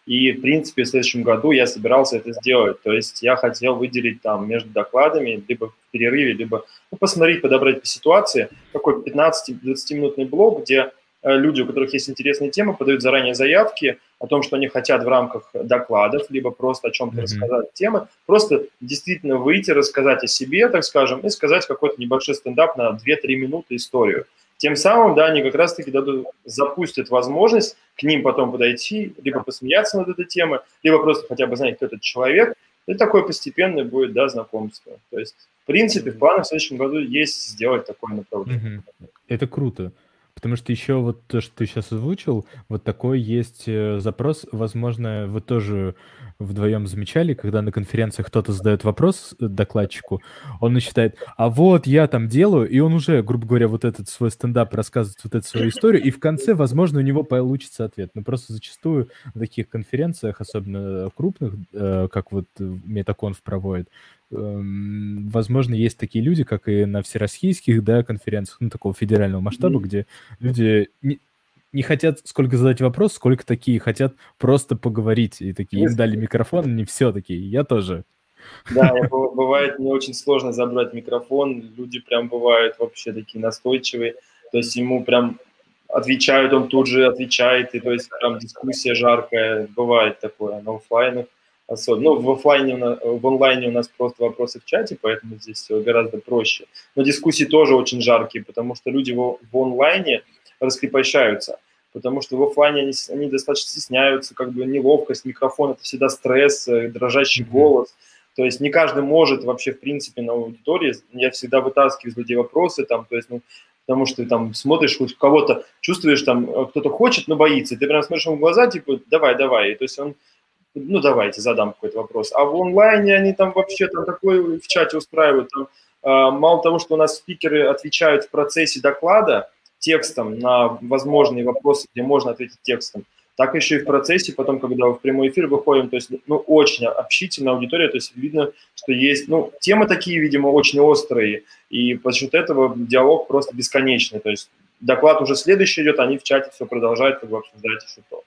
и, в принципе, в следующем году я собирался это сделать, то есть я хотел выделить там между докладами, либо в перерыве, либо ну, посмотреть, подобрать по ситуации, такой пятнадцати-двадцатиминутный блок, где люди, у которых есть интересные темы, подают заранее заявки о том, что они хотят в рамках докладов, либо просто о чем-то mm-hmm. рассказать темы, просто действительно выйти, рассказать о себе, так скажем, и сказать какой-то небольшой стендап на две-три минуты историю. Тем самым, да, они как раз-таки дадут, запустят возможность к ним потом подойти, либо посмеяться над этой темой, либо просто хотя бы знать, кто этот человек. И такое постепенное будет, да, знакомство. То есть, в принципе, в планах в следующем году есть сделать такое направление. Mm-hmm. Это круто. Потому что еще вот то, что ты сейчас озвучил, вот такой есть запрос. Возможно, вы тоже вдвоем замечали, когда на конференциях кто-то задает вопрос докладчику, он считает, а вот я там делаю, и он уже, грубо говоря, вот этот свой стендап рассказывает вот эту свою историю, и в конце, возможно, у него получится ответ. Но просто зачастую на таких конференциях, особенно крупных, как вот MetaConf проводит, возможно, есть такие люди, как и на всероссийских, да, конференциях, ну, такого федерального масштаба, mm-hmm. где люди не, не хотят сколько задать вопрос, сколько такие хотят просто поговорить. И такие, им дали микрофон, они все такие, я тоже. Да, бывает, мне очень сложно забрать микрофон, люди прям бывают вообще такие настойчивые, то есть ему прям отвечают, он тут же отвечает, и то есть прям дискуссия жаркая, бывает такое на оффлайнах. Особенно. Ну, в офлайне, в онлайне у нас просто вопросы в чате, поэтому здесь все гораздо проще. Но дискуссии тоже очень жаркие, потому что люди в, в онлайне раскрепощаются, потому что в офлайне они, они достаточно стесняются, как бы неловкость, микрофон – это всегда стресс, дрожащий голос. То есть не каждый может вообще, в принципе, на аудитории. Я всегда вытаскиваю из людей вопросы, там, то есть, ну, потому что ты там смотришь, хоть кого-то чувствуешь, там кто-то хочет, но боится. Ты прям смотришь ему в глаза, типа «давай, давай». И, то есть он ну, давайте, задам какой-то вопрос. А в онлайне они там вообще там такое в чате устраивают. Там, э, мало того, что у нас спикеры отвечают в процессе доклада, текстом на возможные вопросы, где можно ответить текстом, так еще и в процессе, потом, когда в прямой эфир выходим, то есть, ну, очень общительная аудитория, то есть видно, что есть, ну, темы такие, видимо, очень острые, и по счету этого диалог просто бесконечный, то есть доклад уже следующий идет, они в чате все продолжают, как бы, обсуждать еще то.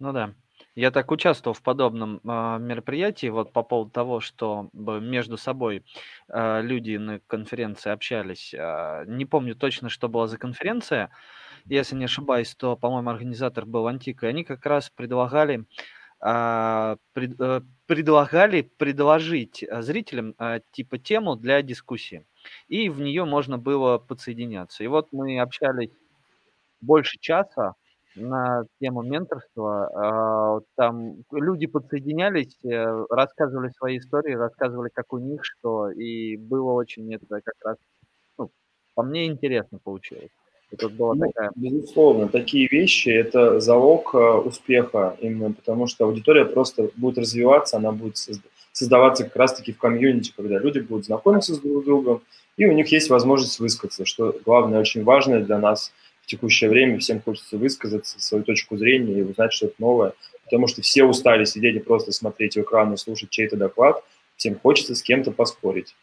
Ну да. Я так участвовал в подобном э, мероприятии вот по поводу того, что между собой э, люди на конференции общались. Э, не помню точно, что была за конференция. Если не ошибаюсь, то, по-моему, организатор был Антика. И они как раз предлагали, э, пред, э, предлагали предложить зрителям э, типа тему для дискуссии. И в нее можно было подсоединяться. И вот мы общались больше часа на тему менторства. Там люди подсоединялись, рассказывали свои истории, рассказывали, как у них, что, и было очень это как раз, ну, по мне, интересно получилось. Это была, ну, такая... Безусловно, такие вещи – это залог успеха именно, потому что аудитория просто будет развиваться, она будет создаваться как раз-таки в комьюнити, когда люди будут знакомиться с друг другом, и у них есть возможность высказаться, что главное, очень важное для нас. В текущее время всем хочется высказаться, свою точку зрения и узнать что-то новое, потому что все устали сидеть и просто смотреть в экран и слушать чей-то доклад, всем хочется с кем-то поспорить.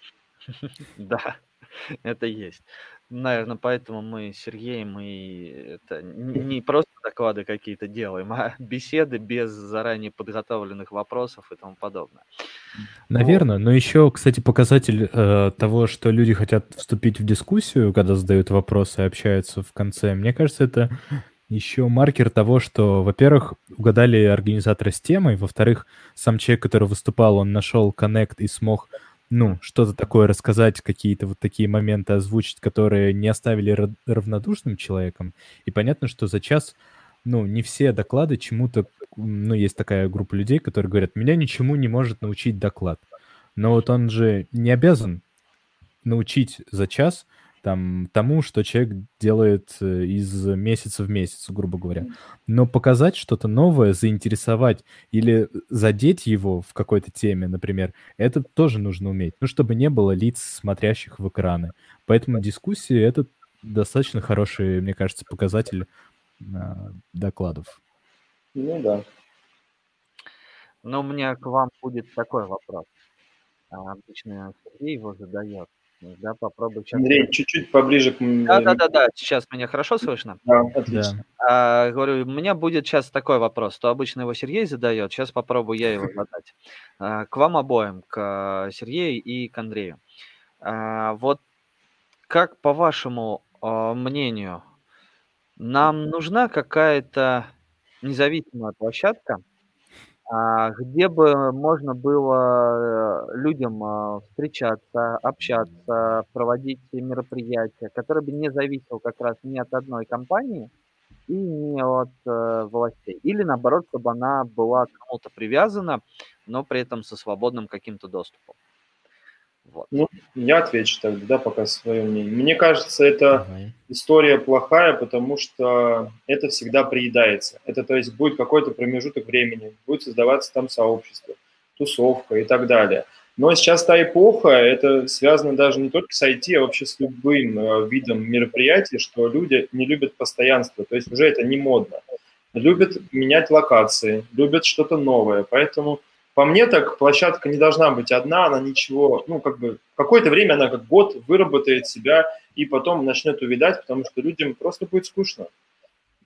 Да, это есть. Наверное, поэтому мы с Сергеем и это не просто доклады какие-то делаем, а беседы без заранее подготовленных вопросов и тому подобное. Наверное, но еще, кстати, показатель э, того, что люди хотят вступить в дискуссию, когда задают вопросы, общаются в конце, мне кажется, это еще маркер того, что, во-первых, угадали организатора с темой, во-вторых, сам человек, который выступал, он нашел коннект и смог... ну, что-то такое рассказать, какие-то вот такие моменты озвучить, которые не оставили равнодушным человеком. И понятно, что за час, ну, не все доклады чему-то... Ну, есть такая группа людей, которые говорят, меня ничему не может научить доклад. Но вот он же не обязан научить за час там тому, что человек делает из месяца в месяц, грубо говоря. Но показать что-то новое, заинтересовать или задеть его в какой-то теме, например, это тоже нужно уметь. Ну, чтобы не было лиц, смотрящих в экраны. Поэтому дискуссии — это достаточно хороший, мне кажется, показатель докладов. Ну да. Но у меня к вам будет такой вопрос. Обычно Сергей его задает. Да, попробуй сейчас. Андрей, чуть-чуть поближе к... Да-да-да, сейчас меня хорошо слышно? Да, отлично. А, говорю, у меня будет сейчас такой вопрос, то обычно его Сергей задает, сейчас попробую я его задать. А, к вам обоим, к Сергею и к Андрею. А, вот как, по вашему мнению, нам нужна какая-то независимая площадка, где бы можно было людям встречаться, общаться, проводить мероприятия, которые бы не зависело как раз ни от одной компании и ни от властей. Или наоборот, чтобы она была к кому-то привязана, но при этом со свободным каким-то доступом. Вот. Ну, я отвечу тогда, да, пока свое мнение. Мне кажется, это uh-huh. история плохая, потому что это всегда приедается. Это, то есть, будет какой-то промежуток времени, будет создаваться там сообщество, тусовка и так далее. Но сейчас та эпоха, это связано даже не только с ай ти, а вообще с любым видом мероприятий, что люди не любят постоянства, то есть уже это не модно. Любят менять локации, любят что-то новое, поэтому... По мне так площадка не должна быть одна, она ничего, ну, как бы, какое-то время она как год выработает себя и потом начнет увядать, потому что людям просто будет скучно.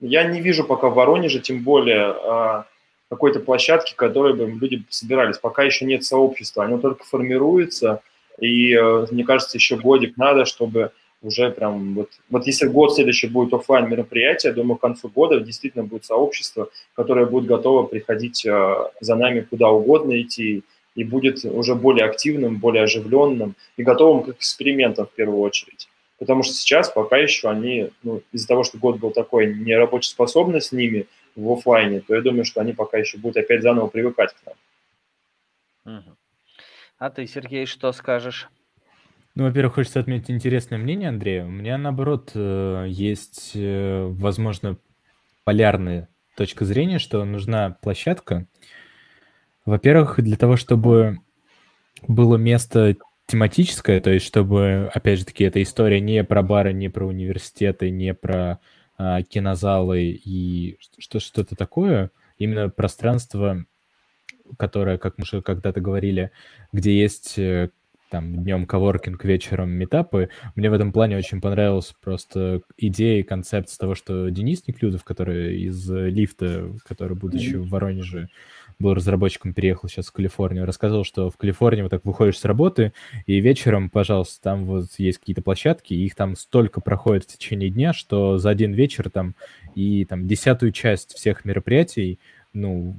Я не вижу пока в Воронеже, тем более, какой-то площадки, которой бы люди собирались. Пока еще нет сообщества, оно только формируется, и, мне кажется, еще годик надо, чтобы уже прям вот... Вот если год следующий будет офлайн мероприятие, я думаю, к концу года действительно будет сообщество, которое будет готово приходить за нами куда угодно идти, и будет уже более активным, более оживленным и готовым к экспериментам в первую очередь. Потому что сейчас пока еще они, ну, из-за того, что год был такой, не работоспособный с ними в офлайне, то я думаю, что они пока еще будут опять заново привыкать к нам. А ты, Сергей, что скажешь? Ну, во-первых, хочется отметить интересное мнение Андрея. У меня, наоборот, есть, возможно, полярная точка зрения, что нужна площадка. Во-первых, для того, чтобы было место систематическое, то есть чтобы, опять же таки, эта история не про бары, не про университеты, не про а, кинозалы и что-что-то такое, именно пространство, которое, как мы уже когда-то говорили, где есть там днем коворкинг, вечером митапы. Мне в этом плане очень понравилась просто идея и концепция того, что Денис Неклюдов, который из лифта, который, будучи в Воронеже, был разработчиком, переехал сейчас в Калифорнию, рассказывал, что в Калифорнии вот так выходишь с работы, и вечером, пожалуйста, там вот есть какие-то площадки, их там столько проходит в течение дня, что за один вечер там и там десятую часть всех мероприятий ну,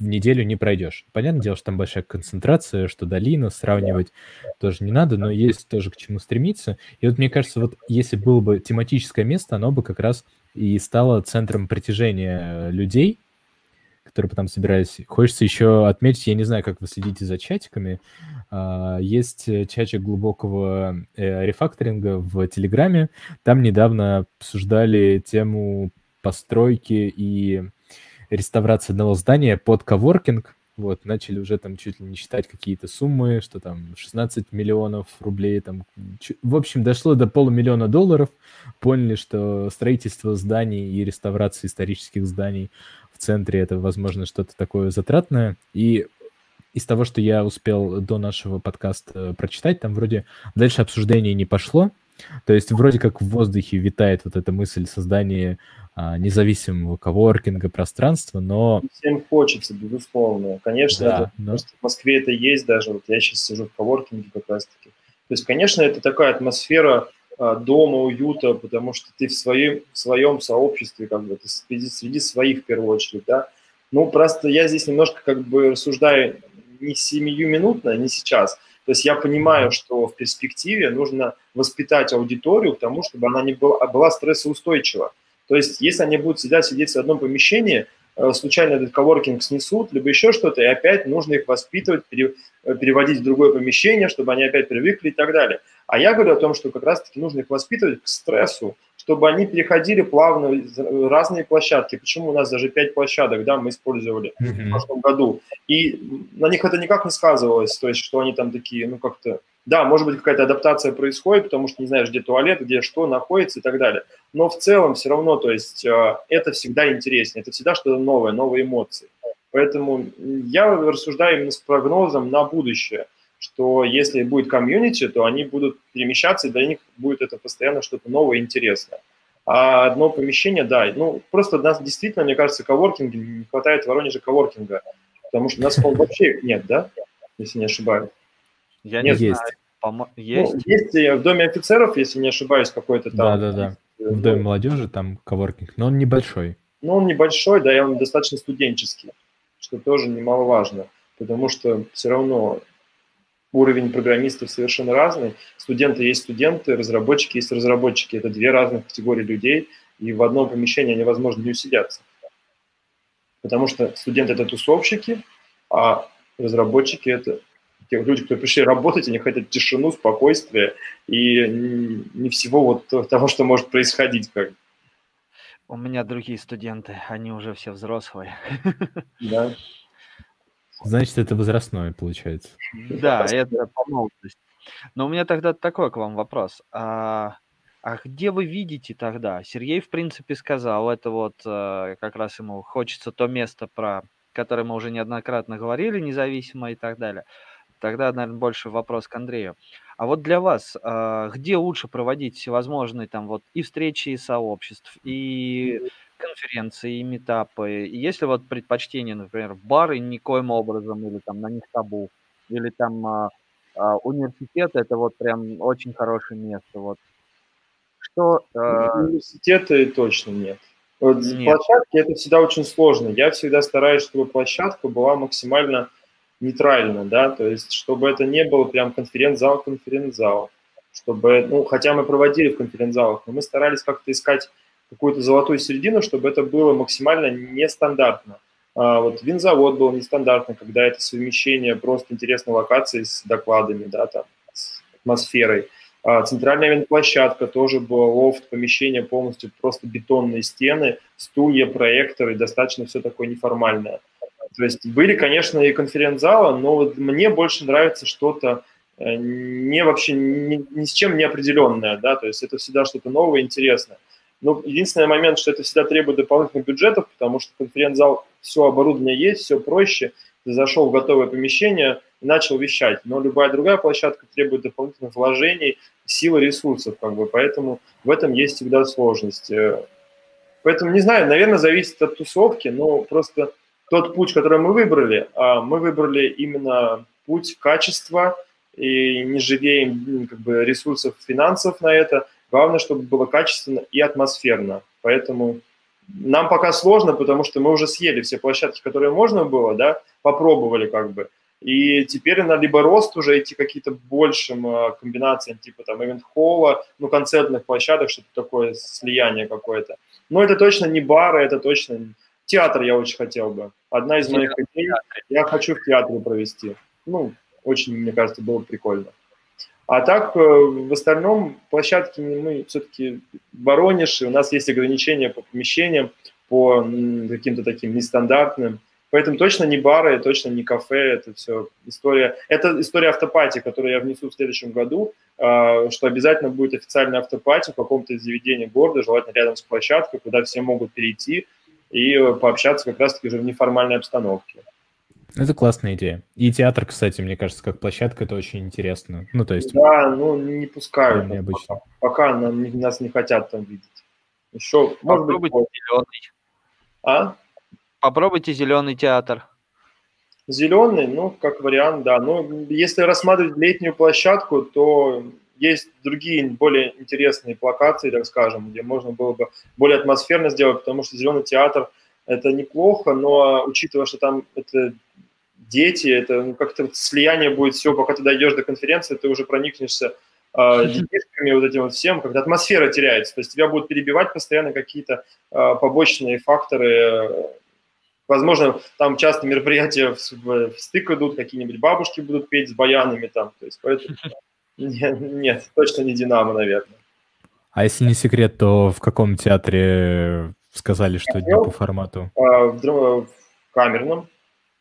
в неделю не пройдешь. Понятное дело, что там большая концентрация, что долина, сравнивать тоже не надо, но есть тоже к чему стремиться. И вот мне кажется, вот если было бы тематическое место, оно бы как раз и стало центром притяжения людей, которые потом собирались. Хочется еще отметить, я не знаю, как вы следите за чатиками, есть чатик глубокого рефакторинга в Телеграме, там недавно обсуждали тему постройки и реставрации одного здания под коворкинг. Вот, начали уже там чуть ли не считать какие-то суммы, что там шестнадцать миллионов рублей, там, в общем, дошло до полумиллиона долларов, поняли, что строительство зданий и реставрация исторических зданий в центре — это, возможно, что-то такое затратное. И из того, что я успел до нашего подкаста прочитать, там вроде дальше обсуждение не пошло, то есть вроде как в воздухе витает вот эта мысль создания независимого коворкинга, пространства, но... Всем хочется, безусловно. Конечно, да, это, но... просто в Москве это есть даже. Вот я сейчас сижу в коворкинге как раз-таки. То есть, конечно, это такая атмосфера а, дома, уюта, потому что ты в своем, в своем сообществе, как бы, ты среди, среди своих, в первую очередь, да. Ну, просто я здесь немножко как бы рассуждаю не семиминутно, не сейчас. То есть я понимаю, что в перспективе нужно воспитать аудиторию к тому, чтобы она не была, была стрессоустойчива. То есть, если они будут сидеть, сидеть в одном помещении, случайно этот коворкинг снесут, либо еще что-то, и опять нужно их воспитывать, пере, переводить в другое помещение, чтобы они опять привыкли и так далее. А я говорю о том, что как раз-таки нужно их воспитывать к стрессу, чтобы они переходили плавно в разные площадки. Почему у нас даже пять площадок, да, мы использовали mm-hmm. в прошлом году. И на них это никак не сказывалось, то есть, что они там такие, ну, как-то... Да, может быть, какая-то адаптация происходит, потому что не знаешь, где туалет, где что находится и так далее. Но в целом все равно, то есть это всегда интереснее, это всегда что-то новое, новые эмоции. Поэтому я рассуждаю именно с прогнозом на будущее, что если будет комьюнити, то они будут перемещаться, и для них будет это постоянно что-то новое, интересное. А одно помещение, да, ну просто нас действительно, мне кажется, коворкинга не хватает в Воронеже коворкинга, потому что у нас вообще их нет, да, если не ошибаюсь. Я Нет, не есть. Знаю, помо... есть. Ну, есть в Доме офицеров, если не ошибаюсь, какой-то там. Да, да, да. В Доме молодежи там коворкинг, но он небольшой. Но он небольшой, да, и он достаточно студенческий, что тоже немаловажно, потому что все равно уровень программистов совершенно разный. Студенты есть студенты, разработчики есть разработчики. Это две разных категории людей, и в одном помещении они, возможно, не усидятся. Потому что студенты – это тусовщики, а разработчики – это... Тех людей, кто пришли работать, они хотят тишину, спокойствия и не всего вот того, что может происходить. Как. У меня другие студенты, они уже все взрослые. Да. Значит, это возрастное получается. Да, это по молодости. Но у меня тогда такой к вам вопрос. А, а где вы видите тогда? Сергей, в принципе, сказал, это вот как раз ему хочется то место, про которое мы уже неоднократно говорили, независимо и так далее. Тогда, наверное, больше вопрос к Андрею. А вот для вас, где лучше проводить всевозможные там вот и встречи, и сообществ, и конференции, и митапы? И есть ли вот предпочтение, например, бары никоим образом, или там на них табу, или там университет, это вот прям очень хорошее место? Вот. Что, университеты точно нет. Вот нет. Площадки – это всегда очень сложно. Я всегда стараюсь, чтобы площадка была максимально... нейтрально, да, то есть, чтобы это не было прям конференц-зал, конференц-зал, чтобы, ну, хотя мы проводили в конференц-залах, но мы старались как-то искать какую-то золотую середину, чтобы это было максимально нестандартно. А вот винзавод был нестандартно, когда это совмещение просто интересной локации с докладами, да, там, с атмосферой. А центральная винплощадка тоже была лофт, помещение полностью просто бетонные стены, стулья, проекторы, достаточно все такое неформальное. То есть были, конечно, и конференц-залы, но вот мне больше нравится что-то не вообще ни, ни с чем не определенное, да, то есть это всегда что-то новое, интересное. Но единственный момент, что это всегда требует дополнительных бюджетов, потому что конференц-зал, все оборудование есть, все проще, ты зашел в готовое помещение и начал вещать. Но любая другая площадка требует дополнительных вложений, силы, ресурсов, как бы, поэтому в этом есть всегда сложность. Поэтому, не знаю, наверное, зависит от тусовки, но просто тот путь, который мы выбрали, мы выбрали именно путь качества и не жалеем, как бы, ресурсов, финансов на это. Главное, чтобы было качественно и атмосферно. Поэтому нам пока сложно, потому что мы уже съели все площадки, которые можно было, да, попробовали как бы. И теперь на либо рост уже идти какие-то большим комбинациям, типа там ивент-холла, ну, концертных площадок, что-то такое, слияние какое-то. Но это точно не бары, это точно... Театр я очень хотел бы. Одна из моих идей, я хочу в театре провести. Ну, очень, мне кажется, было прикольно. А так, в остальном, площадки мы все-таки воронежи, у нас есть ограничения по помещениям, по каким-то таким нестандартным. Поэтому точно не бары, точно не кафе, это все история. Это история автопати, которую я внесу в следующем году, что обязательно будет официальная автопати в каком-то из заведений города, желательно рядом с площадкой, куда все могут перейти и пообщаться как раз-таки уже в неформальной обстановке. Это классная идея. И театр, кстати, мне кажется, как площадка, это очень интересно. Ну, то есть... Да, ну, не пускают. Пока, пока нам, нас не хотят там видеть. Еще, может быть, зеленый. А? Попробуйте зеленый театр. Зеленый, ну, как вариант, да. Ну, если рассматривать летнюю площадку, то есть другие более интересные локации, так скажем, где можно было бы более атмосферно сделать, потому что зеленый театр – это неплохо, но учитывая, что там это... дети, это, ну, как-то слияние будет все, пока ты дойдешь до конференции, ты уже проникнешься э, детишками, вот этим вот всем, когда атмосфера теряется, то есть тебя будут перебивать постоянно какие-то э, побочные факторы, возможно, там часто мероприятия в, в стык идут, какие-нибудь бабушки будут петь с баянами там, то есть поэтому нет, нет, точно не Динамо, наверное. А если не секрет, то в каком театре сказали, что не по формату? Э, в, в камерном.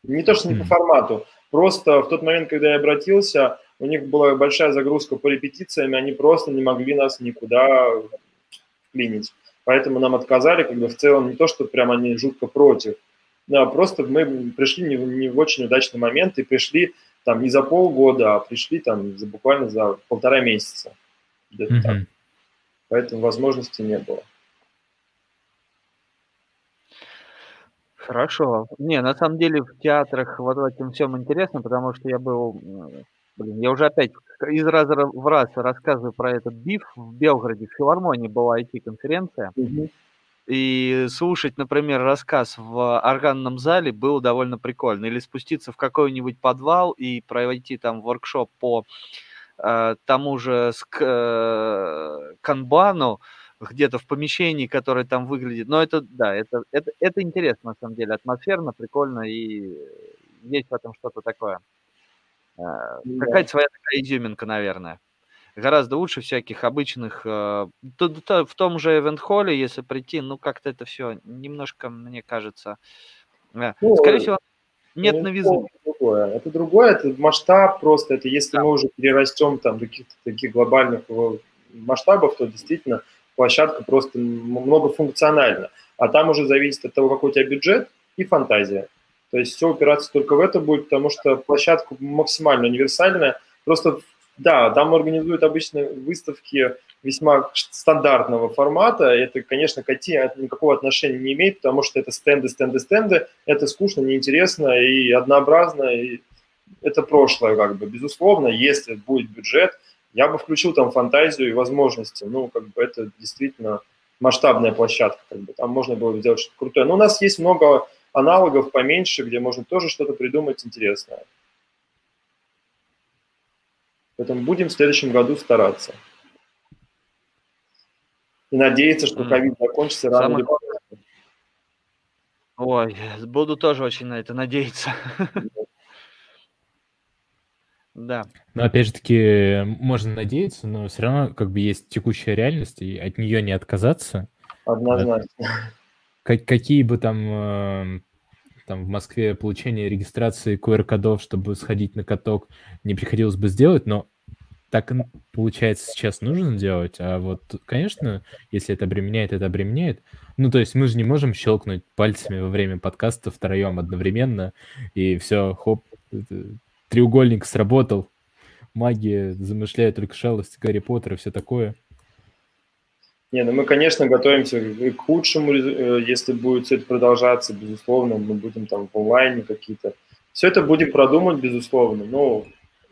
Не то, что не по формату, просто в тот момент, когда я обратился, у них была большая загрузка по репетициям, и они просто не могли нас никуда вклинить. Поэтому нам отказали, как бы в целом не то, что прям они жутко против, да, просто мы пришли не в, не в очень удачный момент и пришли там не за полгода, а пришли там за, буквально за полтора месяца. Где-то так. Поэтому возможности не было. Хорошо. Не, на самом деле в театрах вот в этом всем интересно, потому что я был, блин, я уже опять из раза в раз рассказываю про этот биф. В Белгороде, в филармонии была ай ти-конференция, угу. И слушать, например, рассказ в органном зале было довольно прикольно. Или спуститься в какой-нибудь подвал и пройти там воркшоп по э, тому же ск, э, канбану, где-то в помещении, которое там выглядит. Но это, да, это, это, это интересно, на самом деле, атмосферно, прикольно, и есть в этом что-то такое. Да. Какая-то своя такая изюминка, наверное. Гораздо лучше всяких обычных. В том же эвент-холле, если прийти, ну, как-то это все немножко, мне кажется... Ну, скорее всего, нет новизны. Другое. Это другое, это масштаб просто. Это если да. мы уже перерастем там до каких-то таких глобальных масштабов, то действительно... Площадка просто многофункциональна. А там уже зависит от того, какой у тебя бюджет и фантазия. То есть все упираться только в это будет, потому что площадка максимально универсальная. Просто, да, там организуют обычно выставки весьма стандартного формата. Это, конечно, к ай ти никакого отношения не имеет, потому что это стенды, стенды, стенды. Это скучно, неинтересно и однообразно. И это прошлое, как бы. Безусловно, если будет бюджет, я бы включил там фантазию и возможности. Ну, как бы это действительно масштабная площадка. Как бы. Там можно было сделать что-то крутое. Но у нас есть много аналогов поменьше, где можно тоже что-то придумать интересное. Поэтому будем в следующем году стараться. И надеяться, что ковид закончится рано. Самое... Ой, буду тоже очень на это надеяться. Да. Но опять же таки, можно надеяться, но все равно как бы есть текущая реальность, и от нее не отказаться. Однозначно. Как, какие бы там там в Москве получение регистрации ку эр-кодов, чтобы сходить на каток, не приходилось бы сделать, но так, получается, сейчас нужно делать, а вот, конечно, если это обременяет, это обременяет. Ну, то есть мы же не можем щелкнуть пальцами во время подкаста втроем одновременно, и все, хоп, треугольник сработал, магия, замышляя только шалость, Гарри Поттер и все такое. Не, ну мы, конечно, готовимся к худшему, если будет все это продолжаться, безусловно, мы будем там в онлайне какие-то. Все это будем продумать, безусловно, но...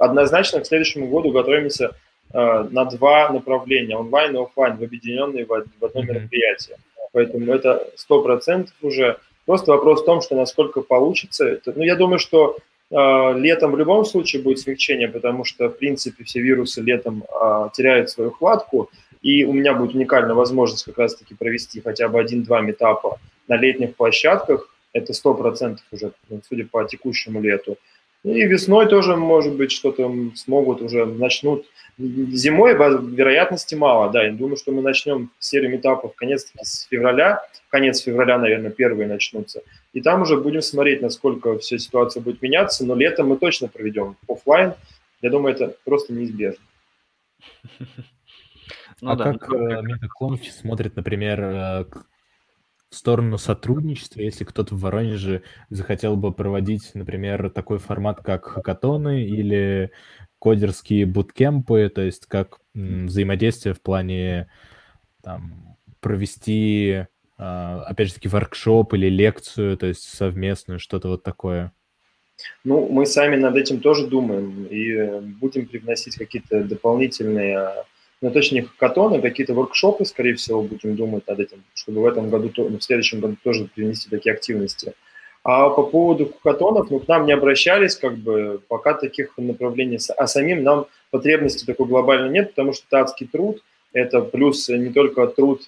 Однозначно к следующему году готовимся э, на два направления, онлайн и офлайн, в объединенные в, в одно мероприятие. Поэтому это сто процентов уже. Просто вопрос в том, что насколько получится. Это, ну, я думаю, что э, летом в любом случае будет смягчение, потому что, в принципе, все вирусы летом э, теряют свою хватку, и у меня будет уникальная возможность как раз-таки провести хотя бы один-два митапа на летних площадках. Это сто процентов уже, судя по текущему лету. И весной тоже, может быть, что-то смогут уже, начнут. Зимой вероятности мало, да. Я думаю, что мы начнем серию митапов конец-таки с февраля. Конец февраля, наверное, первые начнутся. И там уже будем смотреть, насколько вся ситуация будет меняться. Но летом мы точно проведем офлайн. Я думаю, это просто неизбежно. А как MetaConf смотрит, например, в сторону сотрудничества, если кто-то в Воронеже захотел бы проводить, например, такой формат, как хакатоны или кодерские буткемпы, то есть как взаимодействие в плане там, провести, опять же таки, воркшоп или лекцию, то есть совместную, что-то вот такое? Ну, мы сами над этим тоже думаем и будем привносить какие-то дополнительные... Но точно не хакатоны, а какие-то воркшопы, скорее всего, будем думать над этим, чтобы в этом году, в следующем году тоже принести такие активности. А по поводу хакатонов, ну, к нам не обращались, как бы, пока таких направлений, а самим нам потребности такой глобально нет, потому что это адский труд, это плюс не только труд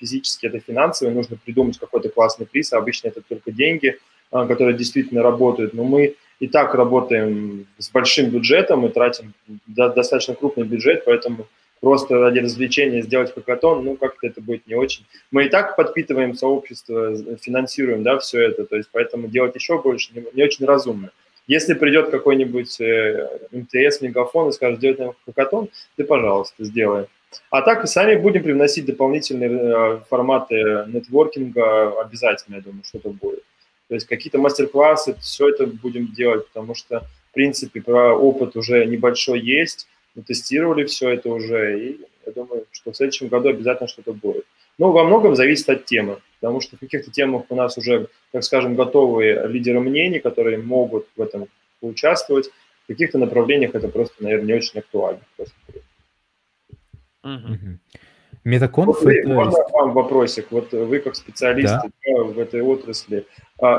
физический, это финансовый, нужно придумать какой-то классный приз, а обычно это только деньги, которые действительно работают, но мы и так работаем с большим бюджетом и тратим достаточно крупный бюджет, поэтому просто ради развлечения сделать хакатон, ну, как-то это будет не очень. Мы и так подпитываем сообщество, финансируем, да, все это, то есть поэтому делать еще больше не, не очень разумно. Если придет какой-нибудь эм тэ эс, Мегафон и скажет, делать нам хакатон, ты, пожалуйста, сделай. А так и сами будем привносить дополнительные форматы нетворкинга обязательно, я думаю, что-то будет. То есть какие-то мастер-классы, все это будем делать, потому что, в принципе, про опыт уже небольшой есть, мы тестировали все это уже, и я думаю, что в следующем году обязательно что-то будет. Но во многом зависит от темы, потому что в каких-то темах у нас уже, так скажем, готовые лидеры мнений, которые могут в этом поучаствовать, в каких-то направлениях это просто, наверное, не очень актуально. Mm-hmm. MetaConf это... Можно вам вопросик? Вот вы как специалисты, да, в этой отрасли,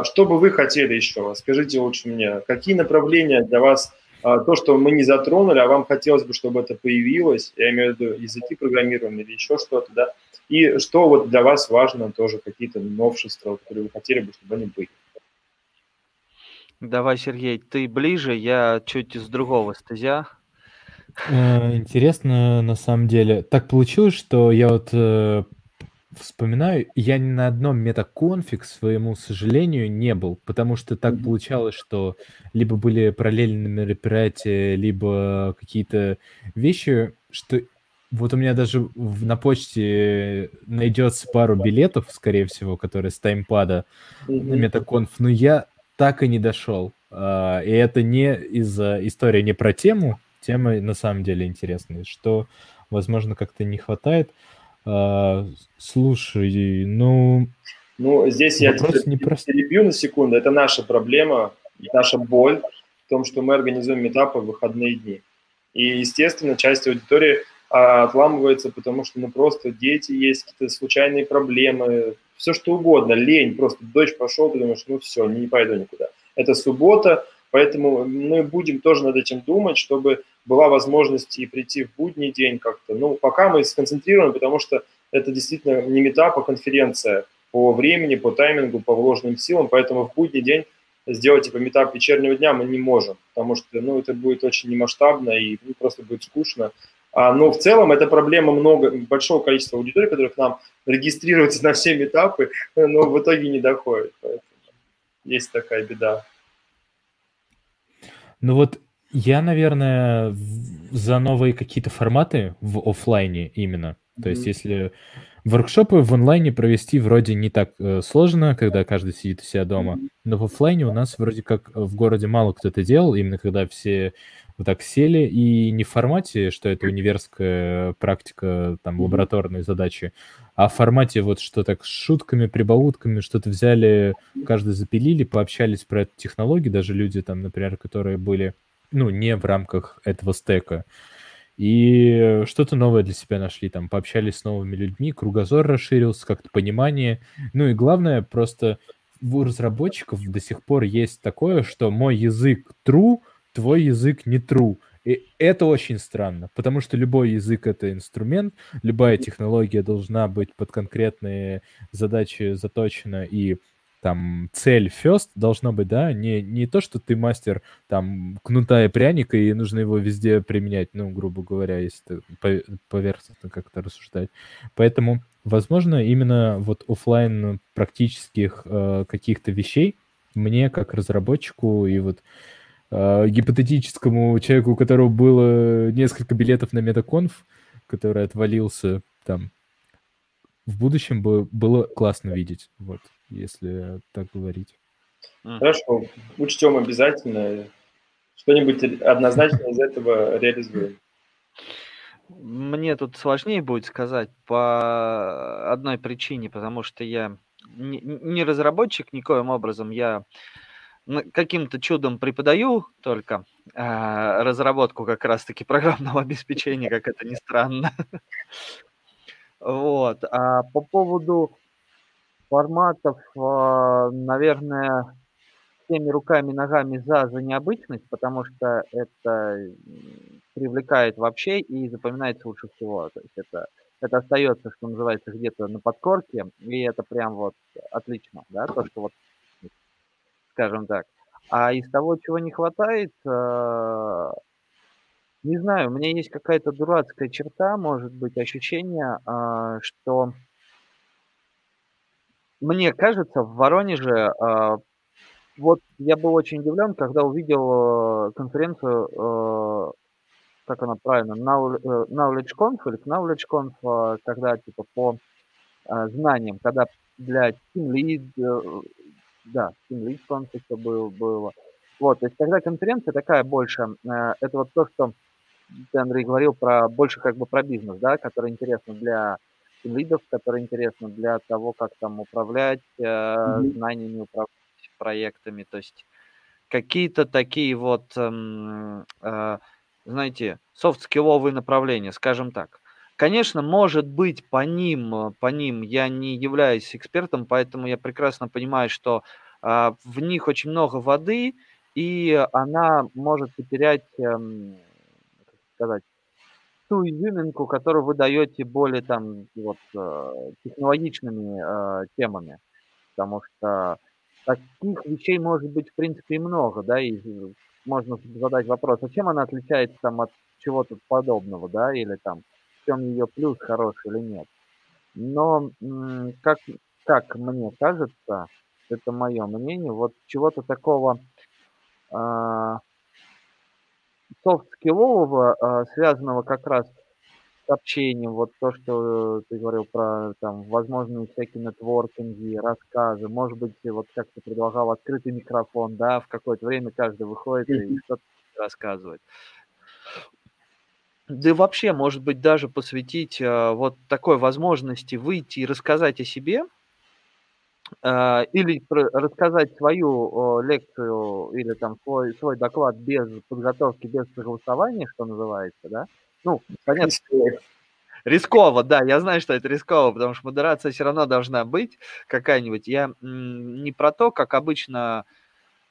что бы вы хотели еще? Скажите лучше мне, какие направления для вас, то, что мы не затронули, а вам хотелось бы, чтобы это появилось, я имею в виду языки программирования или еще что-то, да? И что вот для вас важно тоже, какие-то новшества, которые вы хотели бы, чтобы они были? Давай, Сергей, ты ближе, я чуть с другого стезя. Интересно, на самом деле. Так получилось, что я вот э, вспоминаю, я ни на одном метаконфе, к своему сожалению, не был, потому что так получалось, что либо были параллельные мероприятия, либо какие-то вещи, что вот у меня даже в, на почте найдется пару билетов, скорее всего, которые с таймпада на метаконф, но я так и не дошел. Э, и это не из-за истории, не про тему. Тема на самом деле интересная, что, возможно, как-то не хватает. А, слушай, ну... Ну, здесь я тебя перебью на секунду. Это наша проблема, наша боль в том, что мы организуем митапы в выходные дни. И, естественно, часть аудитории а, отламывается, потому что, ну, просто дети есть, какие-то случайные проблемы, все что угодно, лень, просто дождь пошел, ты думаешь, ну все, не пойду никуда. Это суббота. Поэтому мы будем тоже над этим думать, чтобы была возможность и прийти в будний день как-то. Ну, пока мы сконцентрированы, потому что это действительно не митап, а конференция по времени, по таймингу, по вложенным силам. Поэтому в будний день сделать типа митап вечернего дня мы не можем, потому что, ну, это будет очень немасштабно и, ну, просто будет скучно. А, но в целом это проблема много, большого количества аудиторий, которые к нам регистрируются на все митапы, но в итоге не доходят. Есть такая беда. Ну вот я, наверное, за новые какие-то форматы в офлайне именно. Mm-hmm. То есть если воркшопы в онлайне провести вроде не так сложно, когда каждый сидит у себя дома, mm-hmm. но в офлайне у нас вроде как в городе мало кто это делал, именно когда все вот так сели, и не в формате, что это универская практика, там, mm-hmm. лабораторные задачи, а в формате вот что так с шутками, прибаутками, что-то взяли, каждый запилили, пообщались про эту технологию, даже люди там, например, которые были, ну, не в рамках этого стека, и что-то новое для себя нашли, там, пообщались с новыми людьми, кругозор расширился, как-то понимание, ну, и главное, просто у разработчиков до сих пор есть такое, что мой язык true, твой язык не true. И это очень странно, потому что любой язык — это инструмент, любая технология должна быть под конкретные задачи заточена, и там цель first должна быть, да, не, не то, что ты мастер там кнута и пряника, и нужно его везде применять, ну, грубо говоря, если поверхностно как-то рассуждать. Поэтому, возможно, именно вот офлайн практических э, каких-то вещей мне, как разработчику, и вот гипотетическому человеку, у которого было несколько билетов на MetaConf, который отвалился там, в будущем бы было классно видеть, вот, если так говорить. Хорошо, учтем обязательно. Что-нибудь однозначно из этого реализуем. Мне тут сложнее будет сказать по одной причине, потому что я не разработчик никоим образом, я каким-то чудом преподаю только э, разработку как раз-таки программного обеспечения, как это ни странно. Вот. А по поводу форматов, э, наверное, всеми руками и ногами за, за необычность, потому что это привлекает вообще и запоминается лучше всего. То есть это, это остается, что называется, где-то на подкорке, и это прям вот отлично, да, то, что вот скажем так. А из того, чего не хватает, э, не знаю, у меня есть какая-то дурацкая черта, может быть, ощущение, э, что мне кажется, в Воронеже, э, вот я был очень удивлен, когда увидел конференцию, э, как она правильно, Knowledge Conf или Knowledge Conf, когда типа по э, знаниям, когда для Team Lead, да, English Conference было, было. Вот, то есть тогда конференция такая больше, э, это вот то, что ты, Андрей, говорил про, больше как бы про бизнес, да, который интересно для лидов, который интересно для того, как там управлять э, mm-hmm. знаниями, управлять проектами, то есть какие-то такие вот, э, э, знаете, софт-скилловые направления, скажем так. Конечно, может быть, по ним, по ним я не являюсь экспертом, поэтому я прекрасно понимаю, что э, в них очень много воды, и она может потерять, э, как сказать, ту изюминку, которую вы даете более там, вот, э, технологичными э, темами. Потому что таких вещей может быть, в принципе, и много, да, и можно задать вопрос, а чем она отличается там от чего-то подобного, да, или там в чем ее плюс хороший или нет. Но, как, как мне кажется, это мое мнение, вот чего-то такого э, софт-скиллового, э, связанного как раз с общением, вот то, что ты говорил про там, возможные всякие нетворкинги, рассказы, может быть, вот как ты предлагал, открытый микрофон, да, в какое-то время каждый выходит и что-то рассказывает. Да и вообще, может быть, даже посвятить э, вот такой возможности выйти и рассказать о себе э, или про, рассказать свою э, лекцию или там свой, свой доклад без подготовки, без согласования, что называется, да? Ну, понятно, рисково, да, я знаю, что это рисково, потому что модерация все равно должна быть какая-нибудь. Я м, не про то, как обычно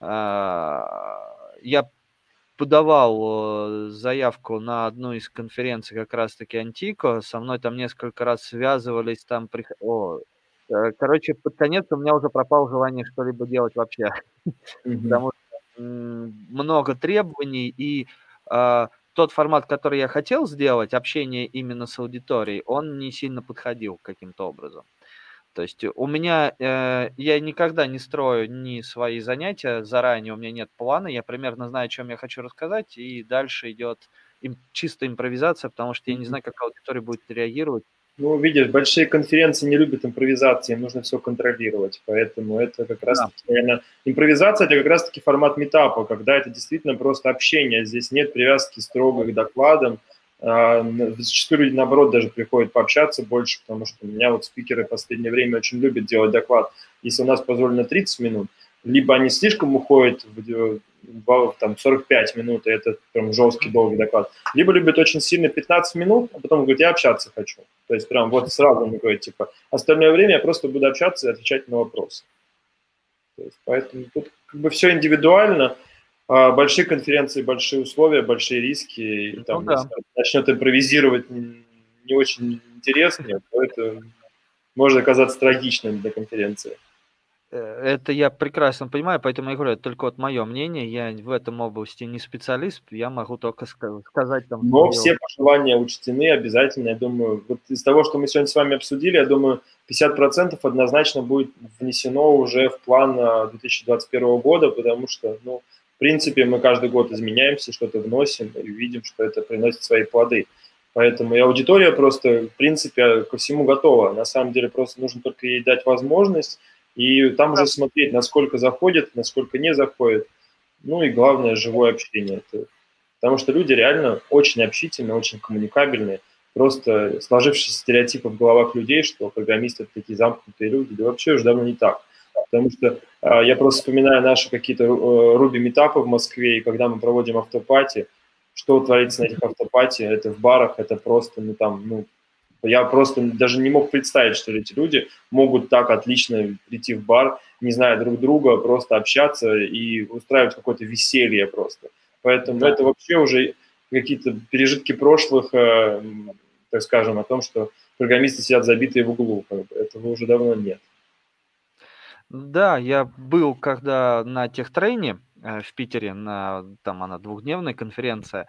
э, я... подавал заявку на одну из конференций, как раз-таки Антика, со мной там несколько раз связывались, там, при... О, короче, под конец у меня уже пропало желание что-либо делать вообще, mm-hmm. потому что много требований, и э, тот формат, который я хотел сделать, общение именно с аудиторией, он не сильно подходил каким-то образом. То есть у меня, э, я никогда не строю ни свои занятия заранее, у меня нет плана, я примерно знаю, о чем я хочу рассказать, и дальше идет им, чисто импровизация, потому что я не знаю, как аудитория будет реагировать. Ну, видишь, большие конференции не любят импровизации, им нужно все контролировать, поэтому это как раз-таки, да. наверное, импровизация – это как раз-таки формат митапа, когда это действительно просто общение, здесь нет привязки строго к докладам, зачастую люди, наоборот, даже приходят пообщаться больше, потому что у меня вот спикеры в последнее время очень любят делать доклад, если у нас позволено тридцать минут, либо они слишком уходят в там, сорок пять минут, и это прям жесткий долгий доклад, либо любят очень сильно пятнадцать минут, а потом говорят, я общаться хочу. То есть прям вот сразу он говорит, типа, остальное время я просто буду общаться и отвечать на вопросы. То есть, поэтому тут как бы все индивидуально, большие конференции, большие условия, большие риски, и там, ну, да. начнет импровизировать не очень интересно, то это может оказаться трагичным для конференции. Это я прекрасно понимаю, поэтому я говорю, это только вот мое мнение, я в этом области не специалист, я могу только сказать. Там, но все пожелания учтены обязательно, я думаю, вот из того, что мы сегодня с вами обсудили, я думаю, пятьдесят процентов однозначно будет внесено уже в план две тысячи двадцать первого года, потому что, ну, в принципе, мы каждый год изменяемся, что-то вносим и видим, что это приносит свои плоды. Поэтому и аудитория просто, в принципе, ко всему готова, на самом деле просто нужно только ей дать возможность. И там уже смотреть, насколько заходит, насколько не заходит. Ну и главное, живое общение. Потому что люди реально очень общительные, очень коммуникабельные. Просто сложившиеся стереотипы в головах людей, что программисты такие замкнутые люди, да вообще уже давно не так. Потому что э, я просто вспоминаю наши какие-то э, руби-митапы в Москве, и когда мы проводим автопати, что творится на этих автопати, это в барах, это просто, ну там, ну... Я просто даже не мог представить, что эти люди могут так отлично прийти в бар, не зная друг друга, просто общаться и устраивать какое-то веселье просто. Поэтому да. это вообще уже какие-то пережитки прошлых, э, так скажем, о том, что программисты сидят забитые в углу. Этого уже давно нет. Да, я был когда на техтрейне в Питере, на, там она двухдневная конференция,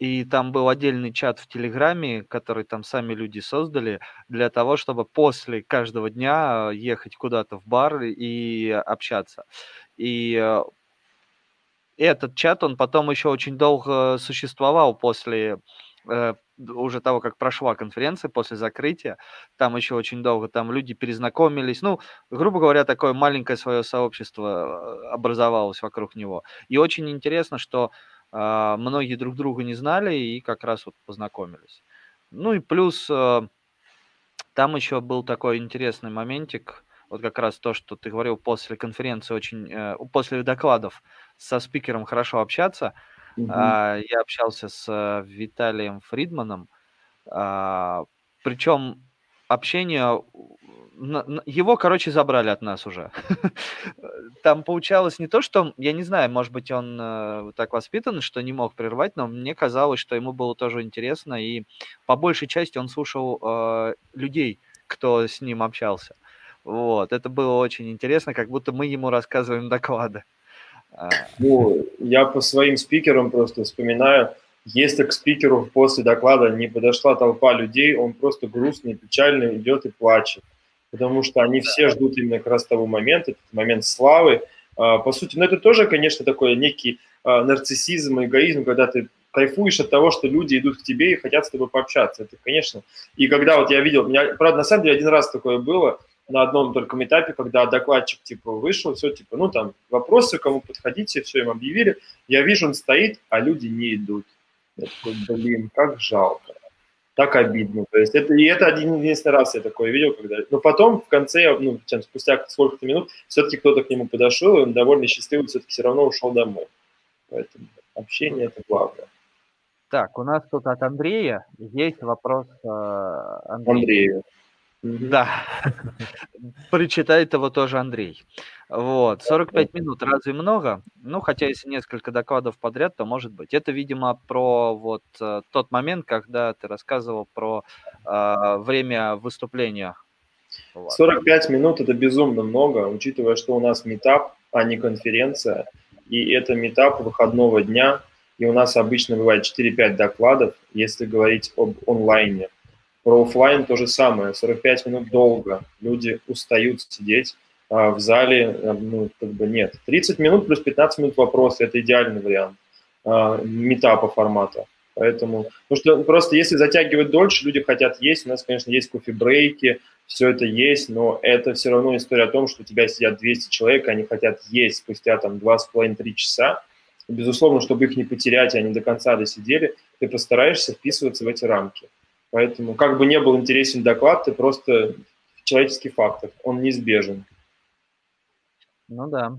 и там был отдельный чат в Телеграме, который там сами люди создали для того, чтобы после каждого дня ехать куда-то в бар и общаться. И этот чат, он потом еще очень долго существовал после... уже того, как прошла конференция, после закрытия, там еще очень долго, там люди перезнакомились, ну, грубо говоря, такое маленькое свое сообщество образовалось вокруг него. И очень интересно, что э, многие друг друга не знали и как раз вот познакомились. Ну и плюс э, там еще был такой интересный моментик, вот как раз то, что ты говорил, после конференции, очень э, после докладов со спикером хорошо общаться. Uh-huh. Uh, я общался с uh, Виталием Фридманом, uh, причем общение, на, на, его, короче, забрали от нас уже. Там получалось не то, что, я не знаю, может быть, он uh, так воспитан, что не мог прервать, но мне казалось, что ему было тоже интересно, и по большей части он слушал uh, людей, кто с ним общался. Вот, это было очень интересно, как будто мы ему рассказываем доклады. Ну, я по своим спикерам просто вспоминаю, если к спикеру после доклада не подошла толпа людей, он просто грустный, печальный, идет и плачет, потому что они все ждут именно как раз того момента, этот момент славы. По сути, ну это тоже, конечно, такой некий нарциссизм, эгоизм, когда ты кайфуешь от того, что люди идут к тебе и хотят с тобой пообщаться, это, конечно. И когда вот я видел, у меня, правда, на самом деле один раз такое было, на одном только этапе, когда докладчик типа вышел, все типа, ну там вопросы, кому подходите, все им объявили. Я вижу, он стоит, а люди не идут. Я такой, блин, как жалко, так обидно. То есть это, и это один единственный раз я такое видел, когда. Но потом в конце, ну, чем, спустя сколько-то минут, все-таки кто-то к нему подошел, и он довольно счастливый, все-таки все равно ушел домой. Поэтому общение – это главное. Так, у нас тут от Андрея есть вопрос Андрея. Андрею. Да, прочитает его тоже Андрей. Вот, сорок пять минут, разве много? Ну, хотя если несколько докладов подряд, то может быть. Это, видимо, про вот э, тот момент, когда ты рассказывал про э, время выступления. сорок пять минут – это безумно много, учитывая, что у нас митап, а не конференция. И это митап выходного дня, и у нас обычно бывает четыре-пять докладов, если говорить об онлайне. Про офлайн то же самое, сорок пять минут долго, люди устают сидеть а в зале, ну, как бы нет. тридцать минут плюс пятнадцать минут вопросы, это идеальный вариант а, митапа формата. Поэтому, ну, что, просто если затягивать дольше, люди хотят есть, у нас, конечно, есть кофе-брейки, все это есть, но это все равно история о том, что у тебя сидят двести человек, они хотят есть спустя там два с половиной — три часа. И, безусловно, чтобы их не потерять, и они до конца досидели, ты постараешься вписываться в эти рамки. Поэтому, как бы не был интересен доклад, ты просто человеческий фактор, он неизбежен. Ну да.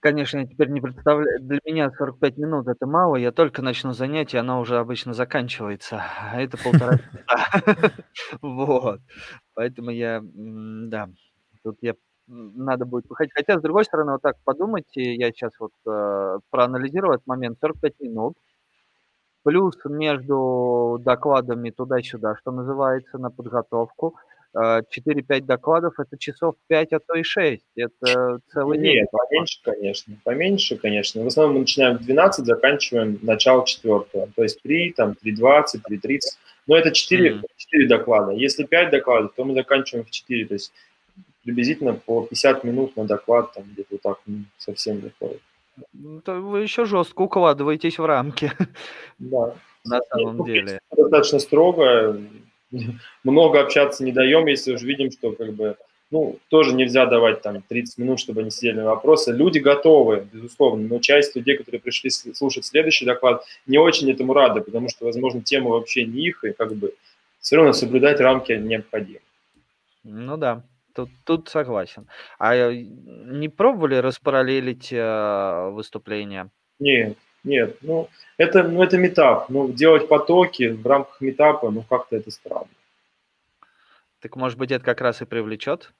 Конечно, я теперь не представляю, для меня сорок пять минут это мало, я только начну занятие, оно уже обычно заканчивается, а это полтора часа. Вот, поэтому я, да, тут я, надо будет выходить. Хотя, с другой стороны, вот так подумать, я сейчас вот проанализирую этот момент, сорок пять минут, плюс между докладами туда-сюда, что называется, на подготовку, четыре-пять докладов, это часов пять, а то и шесть. Это целый Нет, день. Нет, поменьше, конечно. Поменьше, конечно. В основном мы начинаем в двенадцать, заканчиваем начало четвертого. То есть три, там, три двадцать, три тридцать. Но это четыре, четыре доклада. Если пять докладов, то мы заканчиваем в четыре. То есть приблизительно по пятьдесят минут на доклад, там где-то вот так совсем доходит. Вы еще жестко укладываетесь в рамки. Да. На самом деле. Достаточно строго. Много общаться не даем, если уже видим, что как бы, ну, тоже нельзя давать там тридцать минут, чтобы они сидели на вопросы. Люди готовы, безусловно, но часть людей, которые пришли слушать следующий доклад, не очень этому рады, потому что, возможно, тема вообще не их, и как бы все равно соблюдать рамки необходимо. Ну да, тут, тут согласен. А не пробовали распараллелить э, выступления? Нет. Нет, ну это, ну это митап, ну делать потоки в рамках митапа, ну как-то это странно. Так может быть это как раз и привлечет?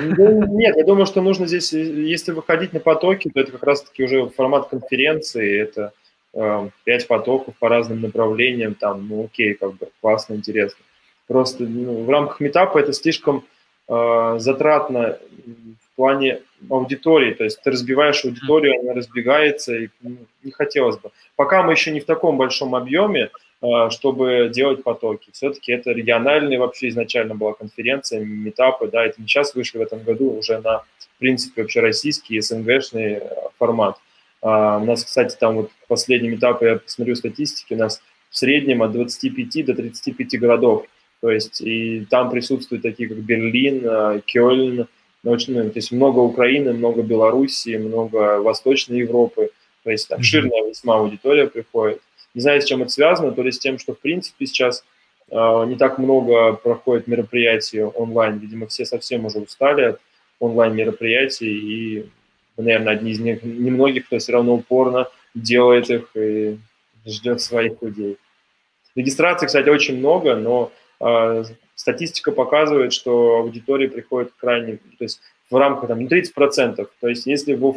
Ну, нет, я думаю, что нужно здесь, если выходить на потоки, то это как раз-таки уже формат конференции, это э, пять потоков по разным направлениям, там, ну окей, как бы классно, интересно. Просто ну, в рамках митапа это слишком э, затратно в плане аудитории, то есть ты разбиваешь аудиторию, она разбегается, и не хотелось бы. Пока мы еще не в таком большом объеме, чтобы делать потоки. Все-таки это региональные, вообще изначально была конференция, митапы, да, это мы сейчас вышли в этом году уже на, в принципе, вообще российский СНГшный формат. У нас, кстати, там вот последний митап, я посмотрю статистики, у нас в среднем от двадцати пяти до тридцати пяти городов, то есть и там присутствуют такие, как Берлин, Кёльн, очень, то есть много Украины, много Белоруссии, много Восточной Европы. То есть там ширная весьма аудитория приходит. Не знаю, с чем это связано, то ли с тем, что в принципе сейчас э, не так много проходит мероприятий онлайн. Видимо, все совсем уже устали от онлайн-мероприятий. И, наверное, одни из них, немногих, кто все равно упорно делает их и ждет своих людей. Регистрации, кстати, очень много, но... Э, статистика показывает, что аудитория приходит крайне, то есть в рамках там, тридцать процентов. То есть если в, в,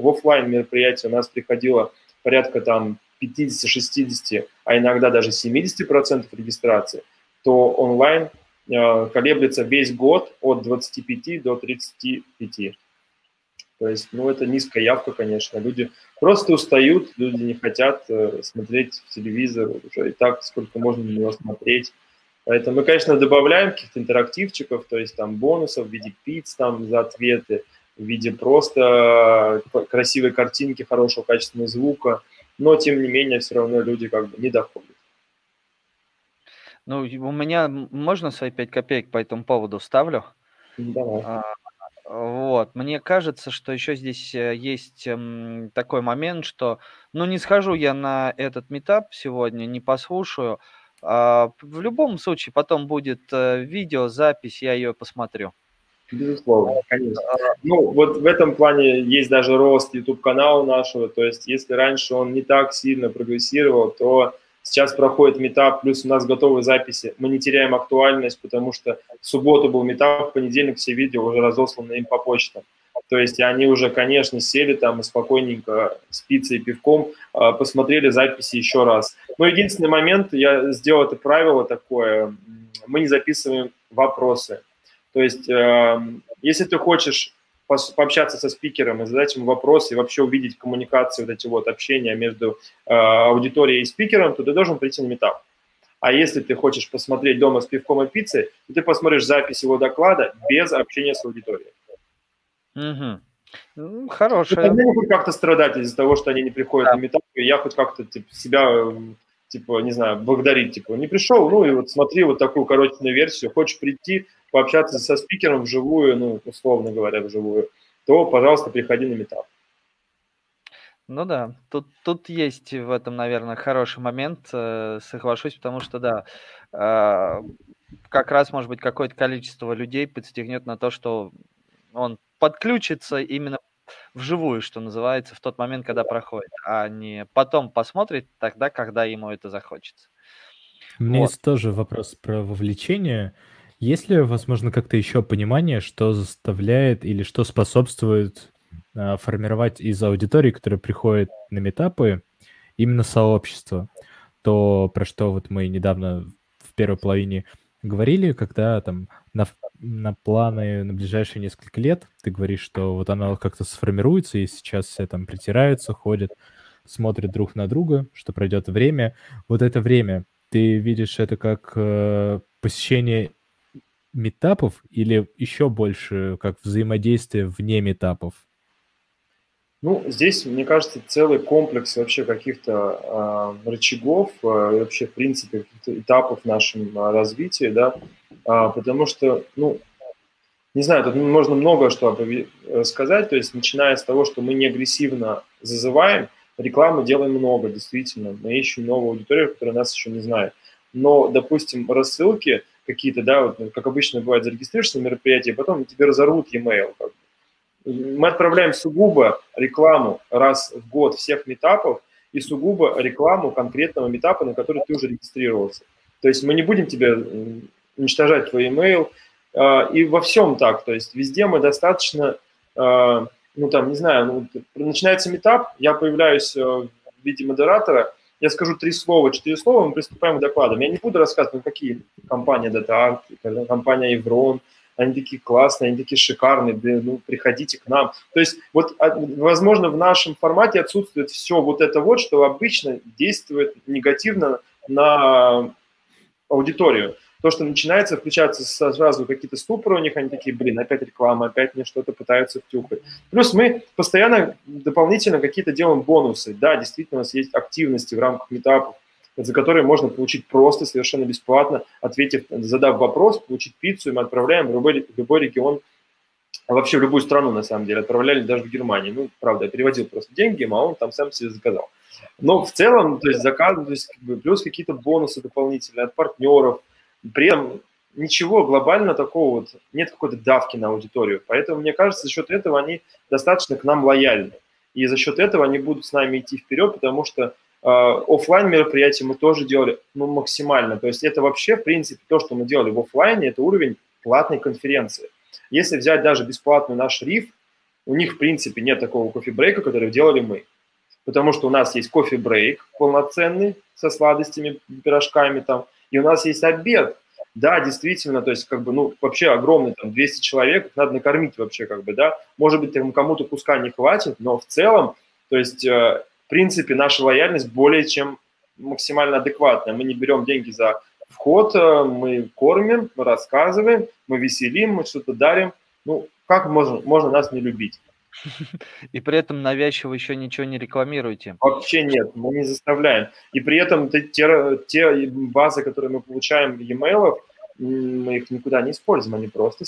в офлайн мероприятии у нас приходило порядка там пятьдесят-шестьдесят, а иногда даже семьдесят процентов регистрации, то онлайн э, колеблется весь год от двадцати пяти до тридцати пяти. То есть, ну, это низкая явка, конечно. Люди просто устают, люди не хотят э, смотреть телевизор уже и так, сколько можно на него смотреть. Поэтому мы, конечно, добавляем каких-то интерактивчиков, то есть там бонусов в виде пиц там, за ответы, в виде просто красивой картинки, хорошего качественного звука, но, тем не менее, все равно люди как бы не доходят. Ну, у меня можно свои пять копеек по этому поводу вставлю? Давай. А, вот, мне кажется, что еще здесь есть такой момент, что, ну, не схожу я на этот митап сегодня, не послушаю, в любом случае потом будет видеозапись, я ее посмотрю. Безусловно, конечно. Ну, вот в этом плане есть даже рост YouTube-канала нашего, то есть если раньше он не так сильно прогрессировал, то сейчас проходит митап, плюс у нас готовые записи, мы не теряем актуальность, потому что в субботу был митап, в понедельник все видео уже разосланы им по почтам. То есть они уже, конечно, сели там и спокойненько с пиццей и пивком посмотрели записи еще раз. Но единственный момент, я сделал это правило такое, мы не записываем вопросы. То есть если ты хочешь пообщаться со спикером и задать ему вопросы, и вообще увидеть коммуникацию, вот эти вот общения между аудиторией и спикером, то ты должен прийти на митап. А если ты хочешь посмотреть дома с пивком и пиццей, то ты посмотришь запись его доклада без общения с аудиторией. Угу. Ну, хорошая. Они могут как-то страдать из-за того, что они не приходят, да, на метапы, и я хоть как-то типа, себя, типа, не знаю, благодарить. Типа, не пришел, ну и вот смотри вот такую коротенькую версию. Хочешь прийти, пообщаться со спикером вживую, ну, условно говоря, вживую, то, пожалуйста, приходи на метап. Ну да, тут, тут есть в этом, наверное, хороший момент, соглашусь, потому что, да, как раз, может быть, какое-то количество людей подстегнет на то, что он подключится именно вживую, что называется, в тот момент, когда проходит, а не потом посмотрит тогда, когда ему это захочется. У меня вот есть тоже вопрос про вовлечение. Есть ли, возможно, как-то еще понимание, что заставляет или что способствует формировать из аудитории, которая приходит на метапы, именно сообщество? То, про что вот мы недавно в первой половине говорили, когда там на, на планы на ближайшие несколько лет ты говоришь, что вот оно как-то сформируется, и сейчас все там притираются, ходят, смотрят друг на друга, что пройдет время. Вот это время, ты видишь это как э, посещение метапов или еще больше как взаимодействие вне метапов? Ну, здесь, мне кажется, целый комплекс вообще каких-то э, рычагов, э, вообще, в принципе, каких-то этапов в нашем э, развитии, да, э, потому что, ну, не знаю, тут можно много что сказать, то есть, начиная с того, что мы не агрессивно зазываем, рекламы делаем много, действительно, мы ищем новую аудиторию, которая нас еще не знает, но, допустим, рассылки какие-то, да, вот, как обычно бывает, зарегистрируешься на мероприятии, потом тебе разорвут e-mail, как бы. Мы отправляем сугубо рекламу раз в год всех метапов и сугубо рекламу конкретного метапа, на который ты уже регистрировался. То есть мы не будем тебе уничтожать твой e-mail. И во всем так. То есть везде мы достаточно, ну там, не знаю, ну, начинается метап, я появляюсь в виде модератора, я скажу три слова, четыре слова, мы приступаем к докладам. Я не буду рассказывать, ну, какие компании DataArt, компания Evrone, они такие классные, они такие шикарные, да, ну, приходите к нам. То есть, вот, возможно, в нашем формате отсутствует все вот это вот, что обычно действует негативно на аудиторию. То, что начинается включаться сразу какие-то ступоры у них, они такие, блин, опять реклама, опять мне что-то пытаются втюхать. Плюс мы постоянно дополнительно какие-то делаем бонусы. Да, действительно, у нас есть активности в рамках метапов, за которые можно получить просто, совершенно бесплатно, ответив, задав вопрос, получить пиццу, и мы отправляем в любой, любой регион, вообще в любую страну, на самом деле, отправляли даже в Германию. Ну, правда, я переводил просто деньги, а он там сам себе заказал. Но в целом, то есть заказ, то есть, плюс какие-то бонусы дополнительные от партнеров, при этом ничего глобально такого, вот, нет какой-то давки на аудиторию, поэтому, мне кажется, за счет этого они достаточно к нам лояльны, и за счет этого они будут с нами идти вперед, потому что офлайн мероприятия мы тоже делали, ну, максимально. То есть это вообще, в принципе, то, что мы делали в офлайне, это уровень платной конференции. Если взять даже бесплатный наш риф, у них, в принципе, нет такого кофе-брейка, который делали мы. Потому что у нас есть кофе-брейк полноценный, со сладостями, пирожками там, и у нас есть обед. Да, действительно, то есть, как бы, ну, вообще огромный, там, двести человек, надо накормить вообще, как бы, да. Может быть, кому-то куска не хватит, но в целом, то есть... В принципе, наша лояльность более чем максимально адекватная. Мы не берем деньги за вход, мы кормим, мы рассказываем, мы веселим, мы что-то дарим. Ну, как можно, можно нас не любить? И при этом навязчиво еще ничего не рекламируете? Вообще нет, мы не заставляем. И при этом те, те базы, которые мы получаем в e-mail, мы их никуда не используем, они просто...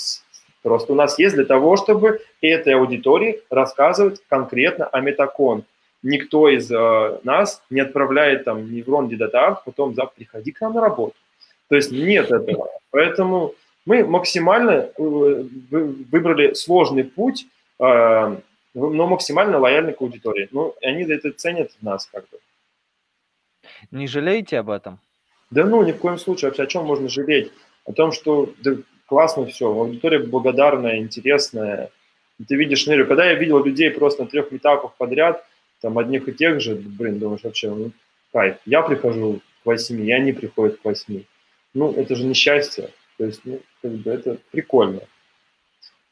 Просто у нас есть для того, чтобы этой аудитории рассказывать конкретно о MetaConf. Никто из э, нас не отправляет там Неврон, DataArt, потом завтра приходи к нам на работу. То есть нет этого. Поэтому мы максимально э, выбрали сложный путь, э, но максимально лояльны к аудитории. Ну, они это ценят в нас как бы. Не жалеете об этом? Да ну, ни в коем случае. Вообще, о чем можно жалеть? О том, что да, классно все, аудитория благодарная, интересная. Ты видишь, Нерю, когда я видел людей просто на трех метапах подряд, там одних и тех же, блин, думаешь, вообще, ну, кайф. Я прихожу к восьми, и они приходят к восьми. Ну, это же несчастье. То есть, ну, как бы это прикольно.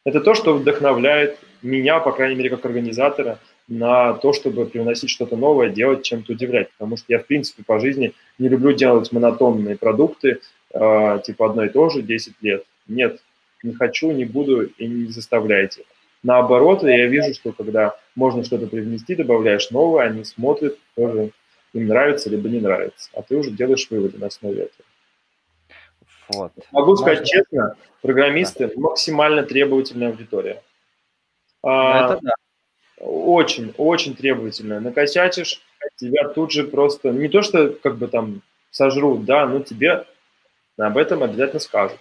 Это то, что вдохновляет меня, по крайней мере, как организатора, на то, чтобы привносить что-то новое, делать, чем-то удивлять. Потому что я, в принципе, по жизни не люблю делать монотонные продукты, э, типа одно и то же десять лет. Нет, не хочу, не буду и не заставляйте. Наоборот, я вижу, что когда можно что-то привнести, добавляешь новое, они смотрят, тоже им нравится либо не нравится. А ты уже делаешь выводы на основе этого. Вот. Могу можно... сказать честно, программисты да. максимально требовательная аудитория. А, это да. Очень, очень требовательная. Накосячишь, тебя тут же просто... Не то, что как бы там сожрут, да, но тебе об этом обязательно скажут.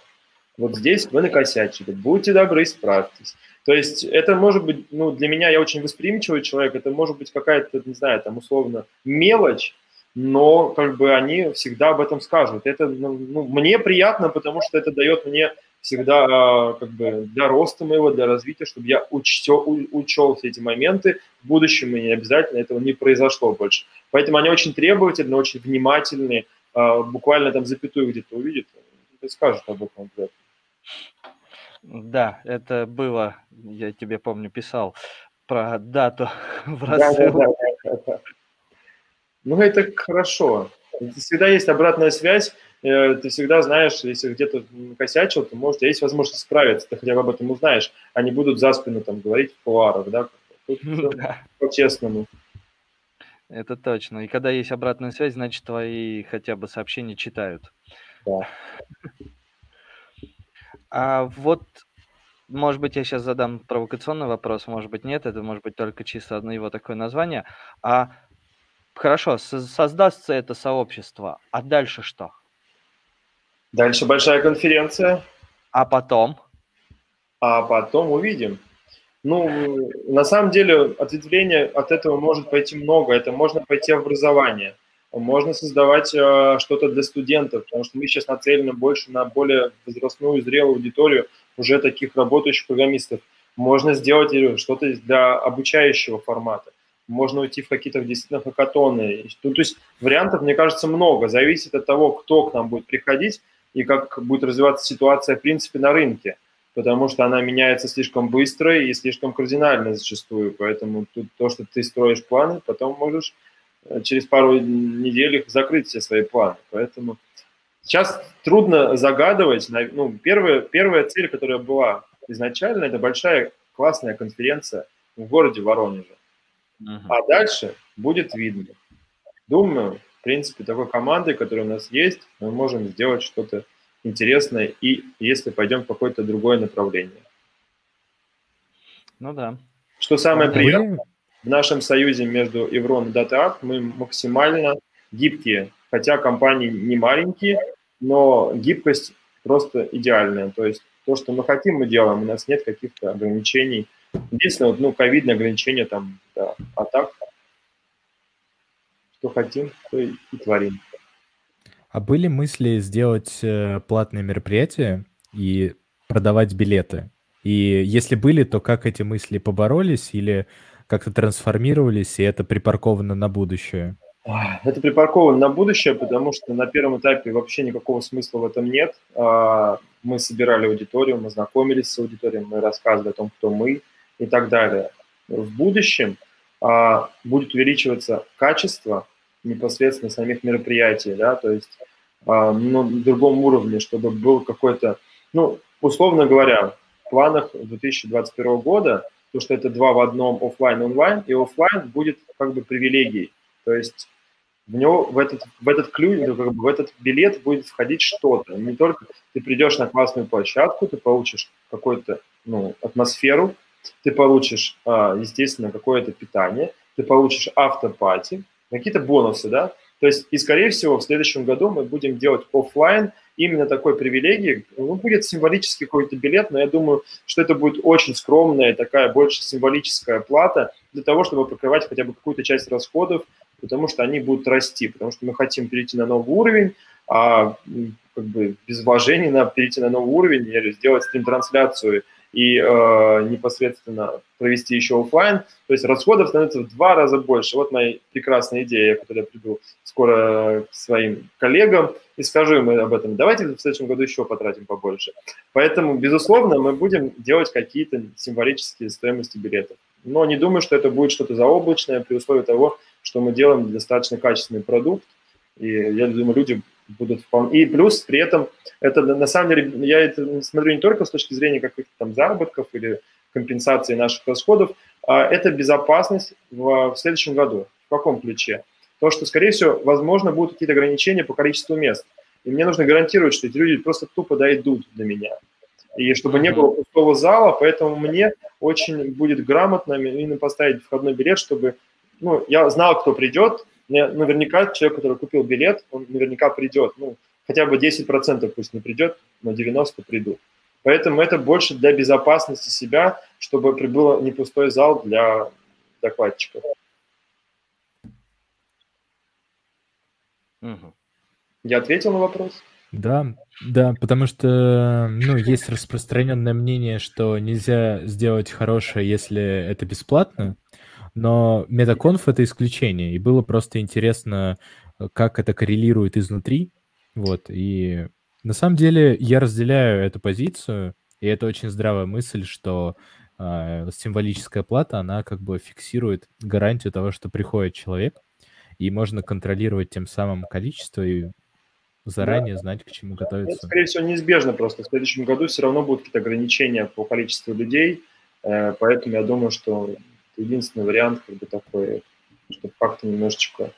Вот здесь вы накосячили, будьте добры, исправьтесь. То есть это может быть, ну, для меня, я очень восприимчивый человек, это может быть какая-то, не знаю, там, условно, мелочь, но как бы они всегда об этом скажут. Это, ну, мне приятно, потому что это дает мне всегда как бы для роста моего, для развития, чтобы я учтё, учел все эти моменты, в будущем и обязательно этого не произошло больше. Поэтому они очень требовательны, очень внимательны, буквально там запятую где-то увидят, скажут об этом. Да, это было, я тебе помню, писал про дату в рассылке. Да, да, да, да. Ну, это хорошо. Всегда есть обратная связь, ты всегда знаешь, если где-то косячил, то, может, есть возможность справиться, ты хотя бы об этом узнаешь, они будут за спину там говорить в кулуарах, да? Тут ну, да. По-честному. Это точно. И когда есть обратная связь, значит, твои хотя бы сообщения читают. Да. А вот, может быть, я сейчас задам провокационный вопрос, может быть, нет, это может быть только чисто одно его такое название. А хорошо, создастся это сообщество, а дальше что? Дальше большая конференция. А потом? А потом увидим. Ну, на самом деле, ответвление от этого может пойти много. Это можно пойти в образование. Можно создавать э, что-то для студентов, потому что мы сейчас нацелены больше на более возрастную, зрелую аудиторию уже таких работающих программистов. Можно сделать что-то для обучающего формата. Можно уйти в какие-то действительно хакатоны. Ну, то есть вариантов, мне кажется, много. Зависит от того, кто к нам будет приходить и как будет развиваться ситуация, в принципе, на рынке. Потому что она меняется слишком быстро и слишком кардинально зачастую. Поэтому тут то, что ты строишь планы, потом можешь... через пару недель закрыть все свои планы. Поэтому сейчас трудно загадывать. Ну, первая, первая цель, которая была изначально, это большая классная конференция в городе Воронеже. Uh-huh. А дальше будет видно. Думаю, в принципе, такой командой, которая у нас есть, мы можем сделать что-то интересное, и если пойдем в какое-то другое направление. Ну да. Что самое приятное? В нашем союзе между Evrone и DataArt мы максимально гибкие, хотя компании не маленькие, но гибкость просто идеальная. То есть то, что мы хотим, мы делаем, у нас нет каких-то ограничений. Единственное, ну, ковидные ограничения там, да, а так, что хотим, то и творим. А были мысли сделать платные мероприятия и продавать билеты? И если были, то как эти мысли поборолись или... как-то трансформировались, и это припарковано на будущее? Это припарковано на будущее, потому что на первом этапе вообще никакого смысла в этом нет. Мы собирали аудиторию, мы знакомились с аудиторией, мы рассказывали о том, кто мы и так далее. В будущем будет увеличиваться качество непосредственно самих мероприятий, да, то есть на другом уровне, чтобы был какой-то, ну, условно говоря, в планах две тысячи двадцать первого года то, что это два в одном, офлайн, онлайн, и офлайн будет как бы привилегией. То есть в него, в этот, в этот ключ, как бы в этот билет будет входить что-то. Не только ты придешь на классную площадку, ты получишь какую-то, ну, атмосферу, ты получишь, естественно, какое-то питание, ты получишь автопати, какие-то бонусы, да. То есть, и, скорее всего, в следующем году мы будем делать офлайн именно такой привилегии. Ну, будет символический какой-то билет, но я думаю, что это будет очень скромная, такая больше символическая плата для того, чтобы покрывать хотя бы какую-то часть расходов, потому что они будут расти, потому что мы хотим перейти на новый уровень, а как бы без вложений на перейти на новый уровень, или сделать стрим-трансляцию и э, непосредственно провести еще офлайн, то есть расходов становится в два раза больше. Вот моя прекрасная идея, которую я приду скоро к своим коллегам и скажу им об этом. Давайте в следующем году еще потратим побольше. Поэтому, безусловно, мы будем делать какие-то символические стоимости билетов. Но не думаю, что это будет что-то заоблачное при условии того, что мы делаем достаточно качественный продукт. И я думаю, люди будут вполне... И плюс при этом, это на самом деле, я это смотрю не только с точки зрения каких-то там заработков или компенсации наших расходов, а это безопасность в, в следующем году. В каком ключе? То, что, скорее всего, возможно, будут какие-то ограничения по количеству мест. И мне нужно гарантировать, что эти люди просто тупо дойдут до меня. И чтобы не было пустого зала, поэтому мне очень будет грамотно именно поставить входной билет, чтобы, ну, я знал, кто придет. Наверняка человек, который купил билет, он наверняка придет. Ну, хотя бы десять процентов пусть не придет, но девяносто процентов придут. Поэтому это больше для безопасности себя, чтобы прибыл не пустой зал для докладчиков. Угу. Я ответил на вопрос? Да, да, потому что, ну, есть распространенное мнение, что нельзя сделать хорошее, если это бесплатно, но MetaConf — это исключение, и было просто интересно, как это коррелирует изнутри, вот, и на самом деле я разделяю эту позицию, и это очень здравая мысль, что э, символическая плата, она как бы фиксирует гарантию того, что приходит человек, и можно контролировать тем самым количество и заранее да. знать, к чему готовиться. Это, скорее всего, неизбежно просто. В следующем году все равно будут какие-то ограничения по количеству людей, поэтому я думаю, что единственный вариант как бы такой, чтобы как-то немножечко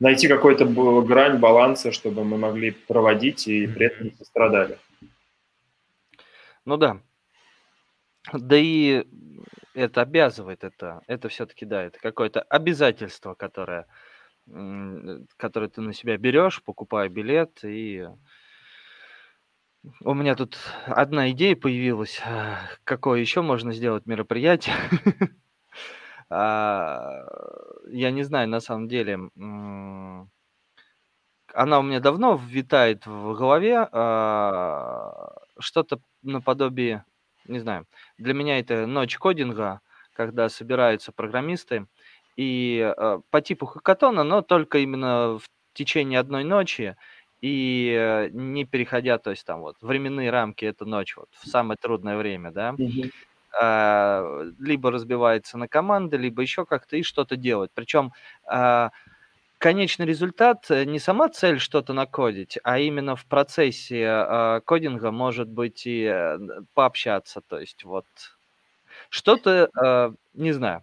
найти какой-то грань баланса, чтобы мы могли проводить и при этом не пострадали. Ну да. Да и это обязывает, это, это все-таки, да, это какое-то обязательство, которое... который ты на себя берешь, покупая билет. И у меня тут одна идея появилась, какое еще можно сделать мероприятие. Я не знаю, на самом деле, она у меня давно витает в голове, что-то наподобие, не знаю, для меня это ночь кодинга, когда собираются программисты, и э, по типу хакатона, но только именно в течение одной ночи и э, не переходя, то есть там вот временные рамки, это ночь, вот в самое трудное время, да, mm-hmm. э, либо разбивается на команды, либо еще как-то и что-то делать. Причем э, конечный результат, не сама цель что-то накодить, а именно в процессе э, кодинга может быть и э, пообщаться, то есть вот что-то, э, не знаю.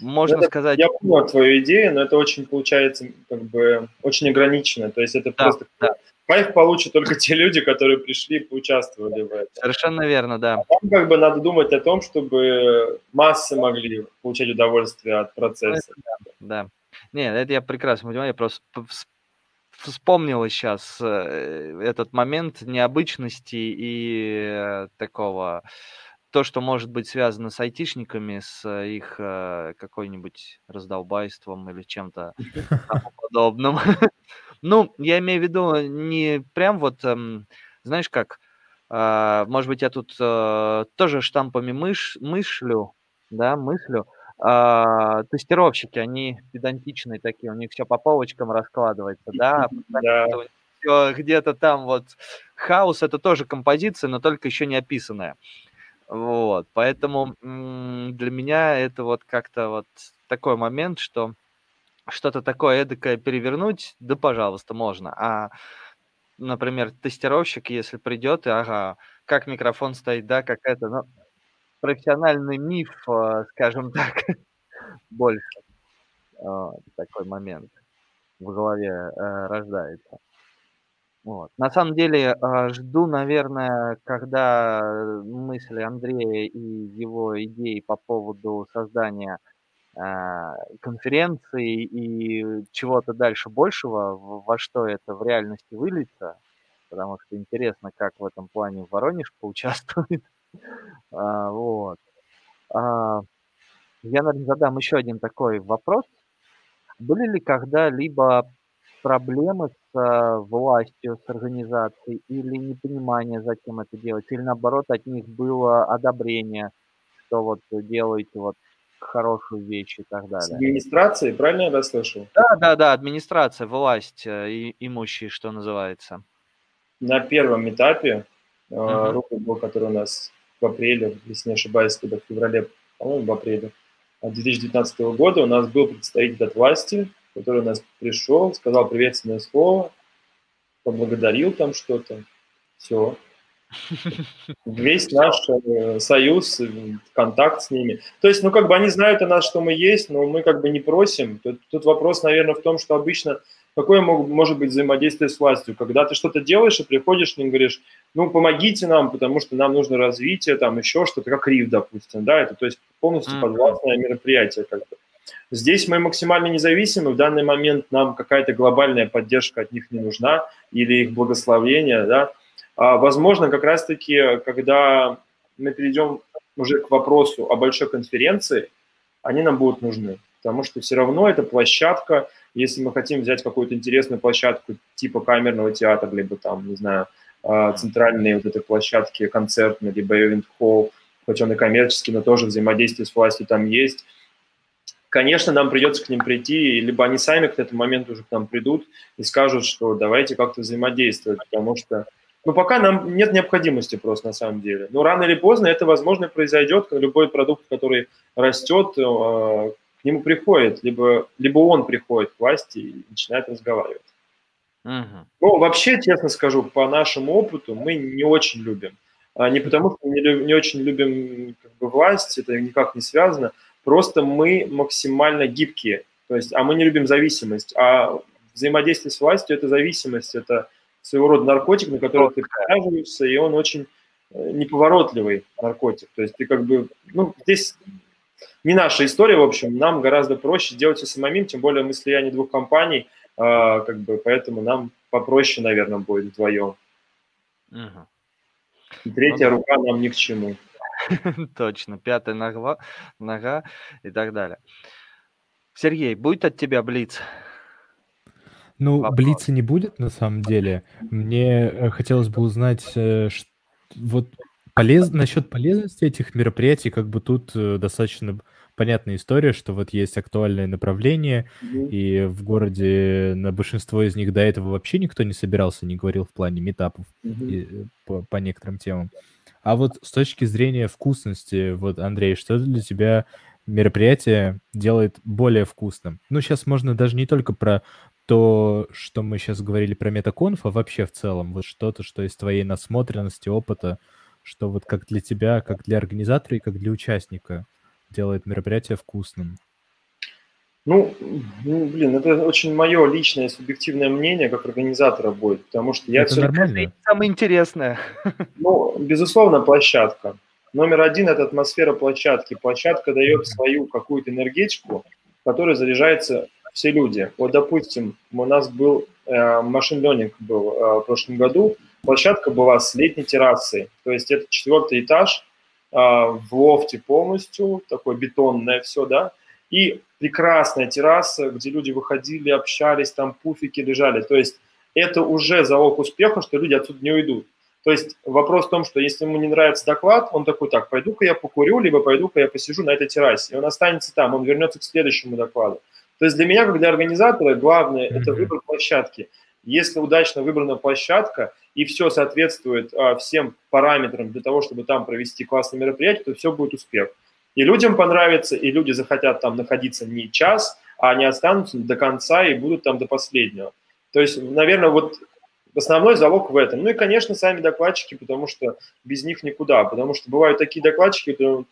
Можно это, сказать... Я понял твою идею, но это очень получается как бы очень ограничено. То есть это да, просто... Да. Кайф получат только те люди, которые пришли и поучаствовали в этом. Совершенно верно, да. А там как бы надо думать о том, чтобы массы могли получать удовольствие от процесса. Это, да. Нет, это я прекрасно понимаю. Я просто вспомнил сейчас этот момент необычности и такого... То, что может быть связано с айтишниками, с их э, какой-нибудь раздолбайством или чем-то подобным. Ну, я имею в виду не прям вот, эм, знаешь как, э, может быть, я тут э, тоже штампами мыш, мышлю, да, мыслю. Э, тестировщики, они педантичные такие, у них все по полочкам раскладывается, да, где-то там вот хаос, это тоже композиция, но только еще не описанная. Вот, поэтому для меня это вот как-то вот такой момент, что что-то такое эдакое перевернуть, да, пожалуйста, можно. А, например, тестировщик, если придет, и ага, как микрофон стоит, да, как это, ну, профессиональный миф, скажем так, больше вот, такой момент в голове э, рождается. Вот. На самом деле жду, наверное, когда мысли Андрея и его идеи по поводу создания конференции и чего-то дальше большего, во что это в реальности выльется, потому что интересно, как в этом плане Воронеж поучаствует. Вот. Я, наверное, задам еще один такой вопрос. Были ли когда-либо проблемы с властью, с организацией, или непонимание, зачем это делать, или наоборот от них было одобрение, что вот делаете вот хорошую вещь и так далее. С администрацией, правильно я вас слышал? Да, да, да, администрация, власть, и, имущие, что называется. На первом этапе, uh-huh. руку был, который у нас в апреле, если не ошибаюсь, когда в феврале, по-моему, в апреле, две тысячи девятнадцатого года у нас был представитель от власти, который у нас пришел, сказал приветственное слово, поблагодарил там что-то. Все. Весь наш союз, контакт с ними. То есть, ну, как бы они знают о нас, что мы есть, но мы как бы не просим. Тут, тут вопрос, наверное, в том, что обычно какое может быть взаимодействие с властью, когда ты что-то делаешь и приходишь и говоришь, ну, помогите нам, потому что нам нужно развитие, там, еще что-то, как РИФ, допустим, да, это, то есть, полностью подвластное мероприятие, как бы. Здесь мы максимально независимы, в данный момент нам какая-то глобальная поддержка от них не нужна, или их благословение, да. А, возможно, как раз-таки, когда мы перейдем уже к вопросу о большой конференции, они нам будут нужны, потому что все равно это площадка, если мы хотим взять какую-то интересную площадку типа камерного театра, либо там, не знаю, центральные вот этой площадки концертные, либо ивент-холл, хоть он и коммерческий, но тоже взаимодействие с властью там есть. Конечно, нам придется к ним прийти, либо они сами к этому моменту уже к нам придут и скажут, что давайте как-то взаимодействовать, потому что, ну, пока нам нет необходимости просто на самом деле. Но рано или поздно это, возможно, произойдет, когда любой продукт, который растет, к нему приходит, либо, либо он приходит к власти и начинает разговаривать. Uh-huh. Ну, вообще, честно скажу, по нашему опыту мы не очень любим. Не потому, что не, люб, не очень любим как бы власть, это никак не связано, просто мы максимально гибкие. То есть, а мы не любим зависимость. А взаимодействие с властью – это зависимость, это своего рода наркотик, на который ты подсаживаешься, и он очень неповоротливый наркотик. То есть ты как бы, ну, здесь не наша история, в общем, нам гораздо проще делать все самим, тем более мы слияние двух компаний, а, как бы, поэтому нам попроще, наверное, будет вдвоем. Угу. И третья ну, рука нам ни к чему. Точно, пятая нога, нога и так далее. Сергей, будет от тебя блиц? Ну, вопрос. Блица не будет, на самом деле. Мне хотелось бы узнать, что, вот полез... насчет полезности этих мероприятий, как бы тут достаточно понятная история, что вот есть актуальное направление, mm-hmm. и в городе на большинство из них до этого вообще никто не собирался, не говорил в плане митапов mm-hmm. и, по, по некоторым темам. А вот с точки зрения вкусности, вот, Андрей, что для тебя мероприятие делает более вкусным? Ну, сейчас можно даже не только про то, что мы сейчас говорили про MetaConf, а вообще в целом, вот что-то, что из твоей насмотренности, опыта, что вот как для тебя, как для организатора и как для участника делает мероприятие вкусным? Ну, ну блин, это очень мое личное субъективное мнение, как организатора будет, потому что я... Это все нормально. Самое интересное. Ну, безусловно, площадка. Номер один – это атмосфера площадки. Площадка дает свою какую-то энергетику, которая заряжается... Все люди. Вот, допустим, у нас был машин э, ленинг был э, в прошлом году. Площадка была с летней террасой. То есть это четвертый этаж э, в лофте полностью, такое бетонное все, да. И прекрасная терраса, где люди выходили, общались, там пуфики лежали. То есть это уже залог успеха, что люди отсюда не уйдут. То есть вопрос в том, что если ему не нравится доклад, он такой, так, пойду-ка я покурю, либо пойду-ка я посижу на этой террасе. И он останется там, он вернется к следующему докладу. То есть для меня, как для организатора, главное mm-hmm. – это выбор площадки. Если удачно выбрана площадка и все соответствует а, всем параметрам для того, чтобы там провести классное мероприятие, то все будет успех. И людям понравится, и люди захотят там находиться не час, а они останутся до конца и будут там до последнего. То есть, наверное, вот основной залог в этом. Ну и, конечно, сами докладчики, потому что без них никуда. Потому что бывают такие докладчики, которые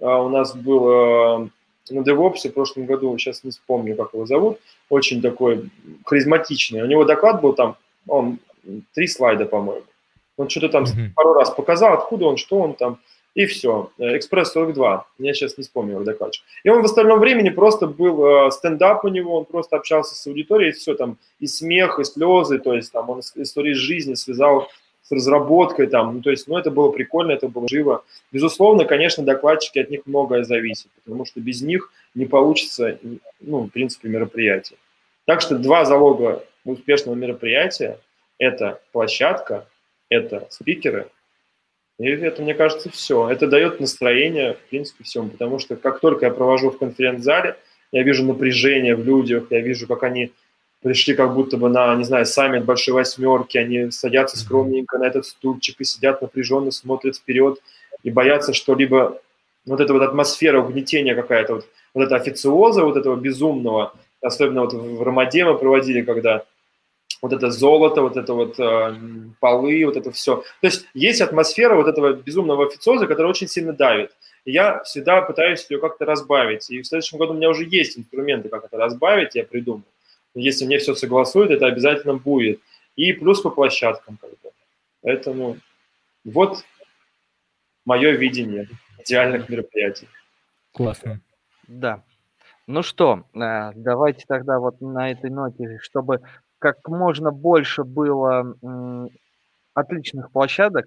а, у нас был… А, на DevOps в прошлом году, сейчас не вспомню, как его зовут, очень такой харизматичный. У него доклад был там, он три слайда, по-моему. Он что-то там mm-hmm. пару раз показал, откуда он, что он там, и все. Экспресс сорок два, я сейчас не вспомню его докладчик. И он в остальном времени просто был, стендап у него, он просто общался с аудиторией, и все там, и смех, и слезы, то есть там он истории жизни связал с разработкой там, ну, то есть, ну, это было прикольно, это было живо. Безусловно, конечно, докладчики, от них многое зависит, потому что без них не получится, ну, в принципе, мероприятие. Так что два залога успешного мероприятия – это площадка, это спикеры, и это, мне кажется, все. Это дает настроение, в принципе, всем, потому что как только я провожу в конференц-зале, я вижу напряжение в людях, я вижу, как они… пришли как будто бы на, не знаю, саммит Большой Восьмерки, они садятся скромненько на этот стульчик и сидят напряженно, смотрят вперед и боятся, что либо вот эта вот атмосфера угнетения какая-то, вот вот этого официоза, вот этого безумного, особенно вот в Ромаде мы проводили, когда вот это золото, вот это вот э, полы, вот это все. То есть есть атмосфера вот этого безумного официоза, которая очень сильно давит. И я всегда пытаюсь ее как-то разбавить. И в следующем году у меня уже есть инструменты, как это разбавить, я придумал. Если мне все согласует, это обязательно будет. И плюс по площадкам. Поэтому вот мое видение идеальных мероприятий. Классно. Да. Ну что, давайте тогда вот на этой ноте, чтобы как можно больше было отличных площадок,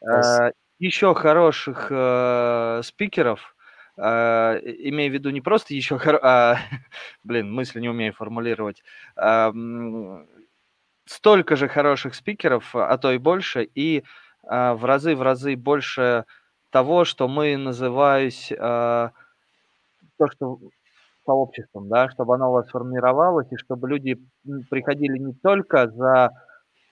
yes. еще хороших спикеров, имея в виду не просто еще... А, блин, мысли не умею формулировать. Столько же хороших спикеров, а то и больше, и а, в разы в разы больше того, что мы называем а, то, что сообществом, да, чтобы оно у вас формировалось, и чтобы люди приходили не только за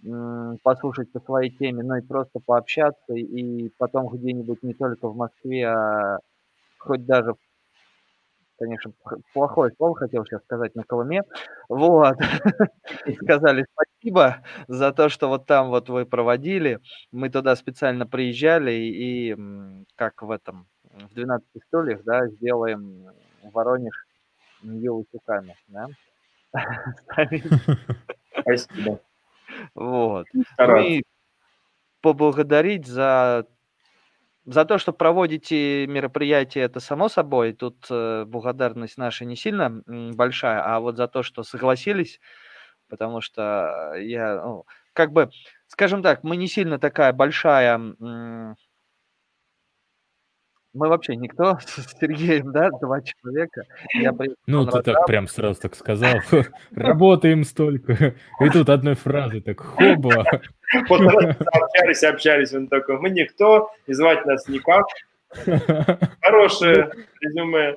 м, послушать по своей теме, но и просто пообщаться, и потом где-нибудь не только в Москве, а хоть даже в конечно, плохое слово хотел сейчас сказать на Колыме. Вот. Сказали спасибо за то, что вот там вот вы проводили. Мы туда специально приезжали и, как в этом, в двенадцати стульях, да, сделаем Воронеж Нью-Усюками, да? Спасибо. Вот. И поблагодарить за... За то, что проводите мероприятия, это само собой, тут благодарность наша не сильно большая, а вот за то, что согласились, потому что я, ну, как бы, скажем так, мы не сильно такая большая, мы вообще никто с Сергеем, да, два человека. Я ну, ты так прям сразу так сказал, работаем столько, и тут одной фразы так хоба. Вот общались, общались, он такой, мы никто, и звать нас никак. Хорошее резюме.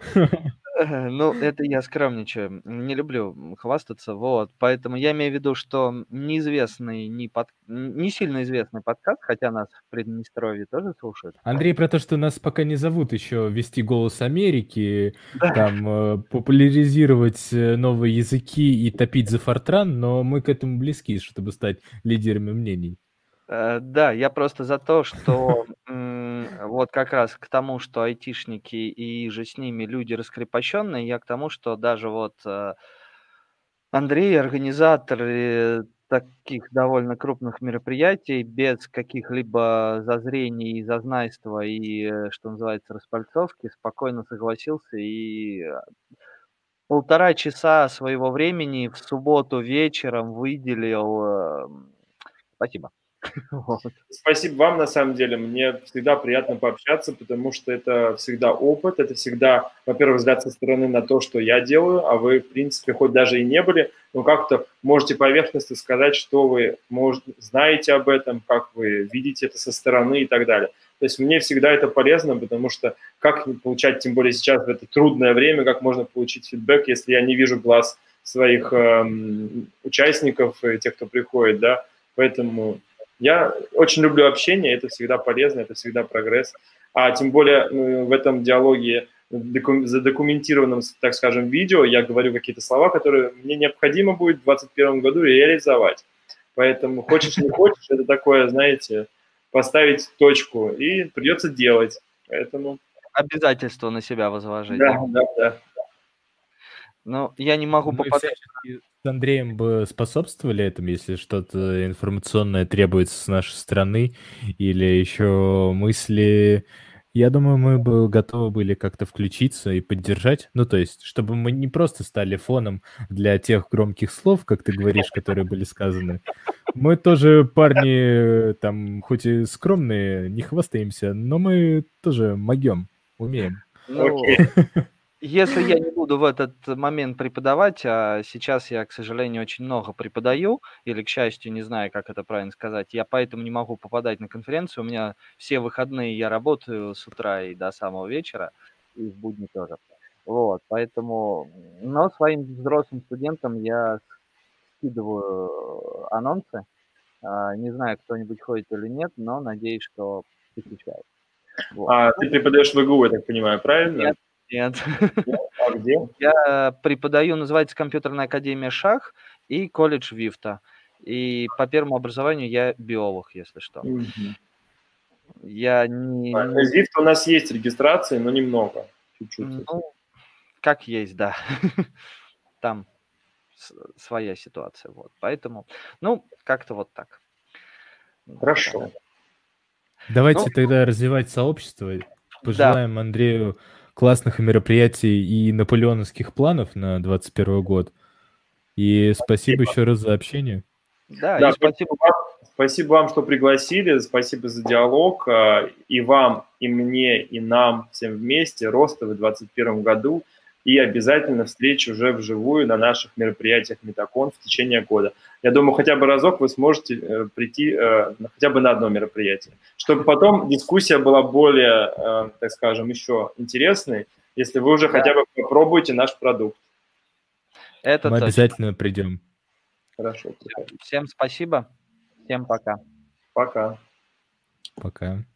Ну, это я скромничаю, не люблю хвастаться, вот, поэтому я имею в виду, что неизвестный, не, под... не сильно известный подкаст, хотя нас в Приднестровье тоже слушают. Андрей про то, что нас пока не зовут еще вести «Голос Америки», там, популяризировать новые языки и топить за Фортран, но мы к этому близки, чтобы стать лидерами мнений. Да, я просто за то, что вот как раз к тому, что айтишники и же с ними люди раскрепощенные, я к тому, что даже вот Андрей, организатор таких довольно крупных мероприятий, без каких-либо зазрений, зазнайства и, что называется, распальцовки, спокойно согласился и... полтора часа своего времени в субботу вечером выделил. Спасибо. Спасибо вам, на самом деле. Мне всегда приятно пообщаться, потому что это всегда опыт, это всегда, во-первых, взгляд со стороны на то, что я делаю, а вы, в принципе, хоть даже и не были, но как-то можете поверхностно сказать, что вы, может, знаете об этом, как вы видите это со стороны и так далее. То есть мне всегда это полезно, потому что как получать, тем более сейчас в это трудное время, как можно получить фидбэк, если я не вижу глаз своих эм, участников, и тех, кто приходит, да, поэтому... Я очень люблю общение, это всегда полезно, это всегда прогресс. А тем более в этом диалоге, задокументированном, так скажем, видео, я говорю какие-то слова, которые мне необходимо будет в двадцать первом году реализовать. Поэтому хочешь не хочешь, это такое, знаете, поставить точку и придется делать. Поэтому... Обязательство на себя возложить. Да, да, да. Ну, я не могу попадать... С Андреем бы способствовали этому, если что-то информационное требуется с нашей стороны или еще мысли, я думаю, мы бы готовы были как-то включиться и поддержать, ну то есть, чтобы мы не просто стали фоном для тех громких слов, как ты говоришь, которые были сказаны. Мы тоже, парни, там, хоть и скромные, не хвастаемся, но мы тоже могем, умеем. Если я не буду в этот момент преподавать, а сейчас я, к сожалению, очень много преподаю, или, к счастью, не знаю, как это правильно сказать, я поэтому не могу попадать на конференцию, у меня все выходные я работаю с утра и до самого вечера, и в будни тоже. Вот, поэтому, но своим взрослым студентам я скидываю анонсы, не знаю, кто-нибудь ходит или нет, но надеюсь, что посещает. Вот. А ты преподаешь в ИГУ, я так понимаю, правильно? Нет. Нет. А где? Я преподаю, называется Компьютерная академия Шах и колледж ВИФТА. И по первому образованию я биолог, если что. Угу. Я не... ВИФТА у нас есть регистрации, но немного. Чуть-чуть. Ну, как есть, да. Там своя ситуация. Вот. Поэтому, ну, как-то вот так. Хорошо. Давайте ну, тогда развивать сообщество. Пожелаем да. Андрею классных мероприятий и наполеоновских планов на двадцать первый год. И спасибо, спасибо еще раз за общение. Да, да, спасибо. Спасибо вам, что пригласили. Спасибо за диалог. И вам, и мне, и нам, всем вместе. Роста в двадцать первом году. И обязательно встречу уже вживую на наших мероприятиях MetaConf в течение года. Я думаю, хотя бы разок вы сможете э, прийти э, хотя бы на одно мероприятие, чтобы потом дискуссия была более, э, так скажем, еще интересной, если вы уже да. хотя бы попробуете наш продукт. Это мы точно. Обязательно придем. Хорошо. Всем спасибо. Всем пока. Пока. Пока.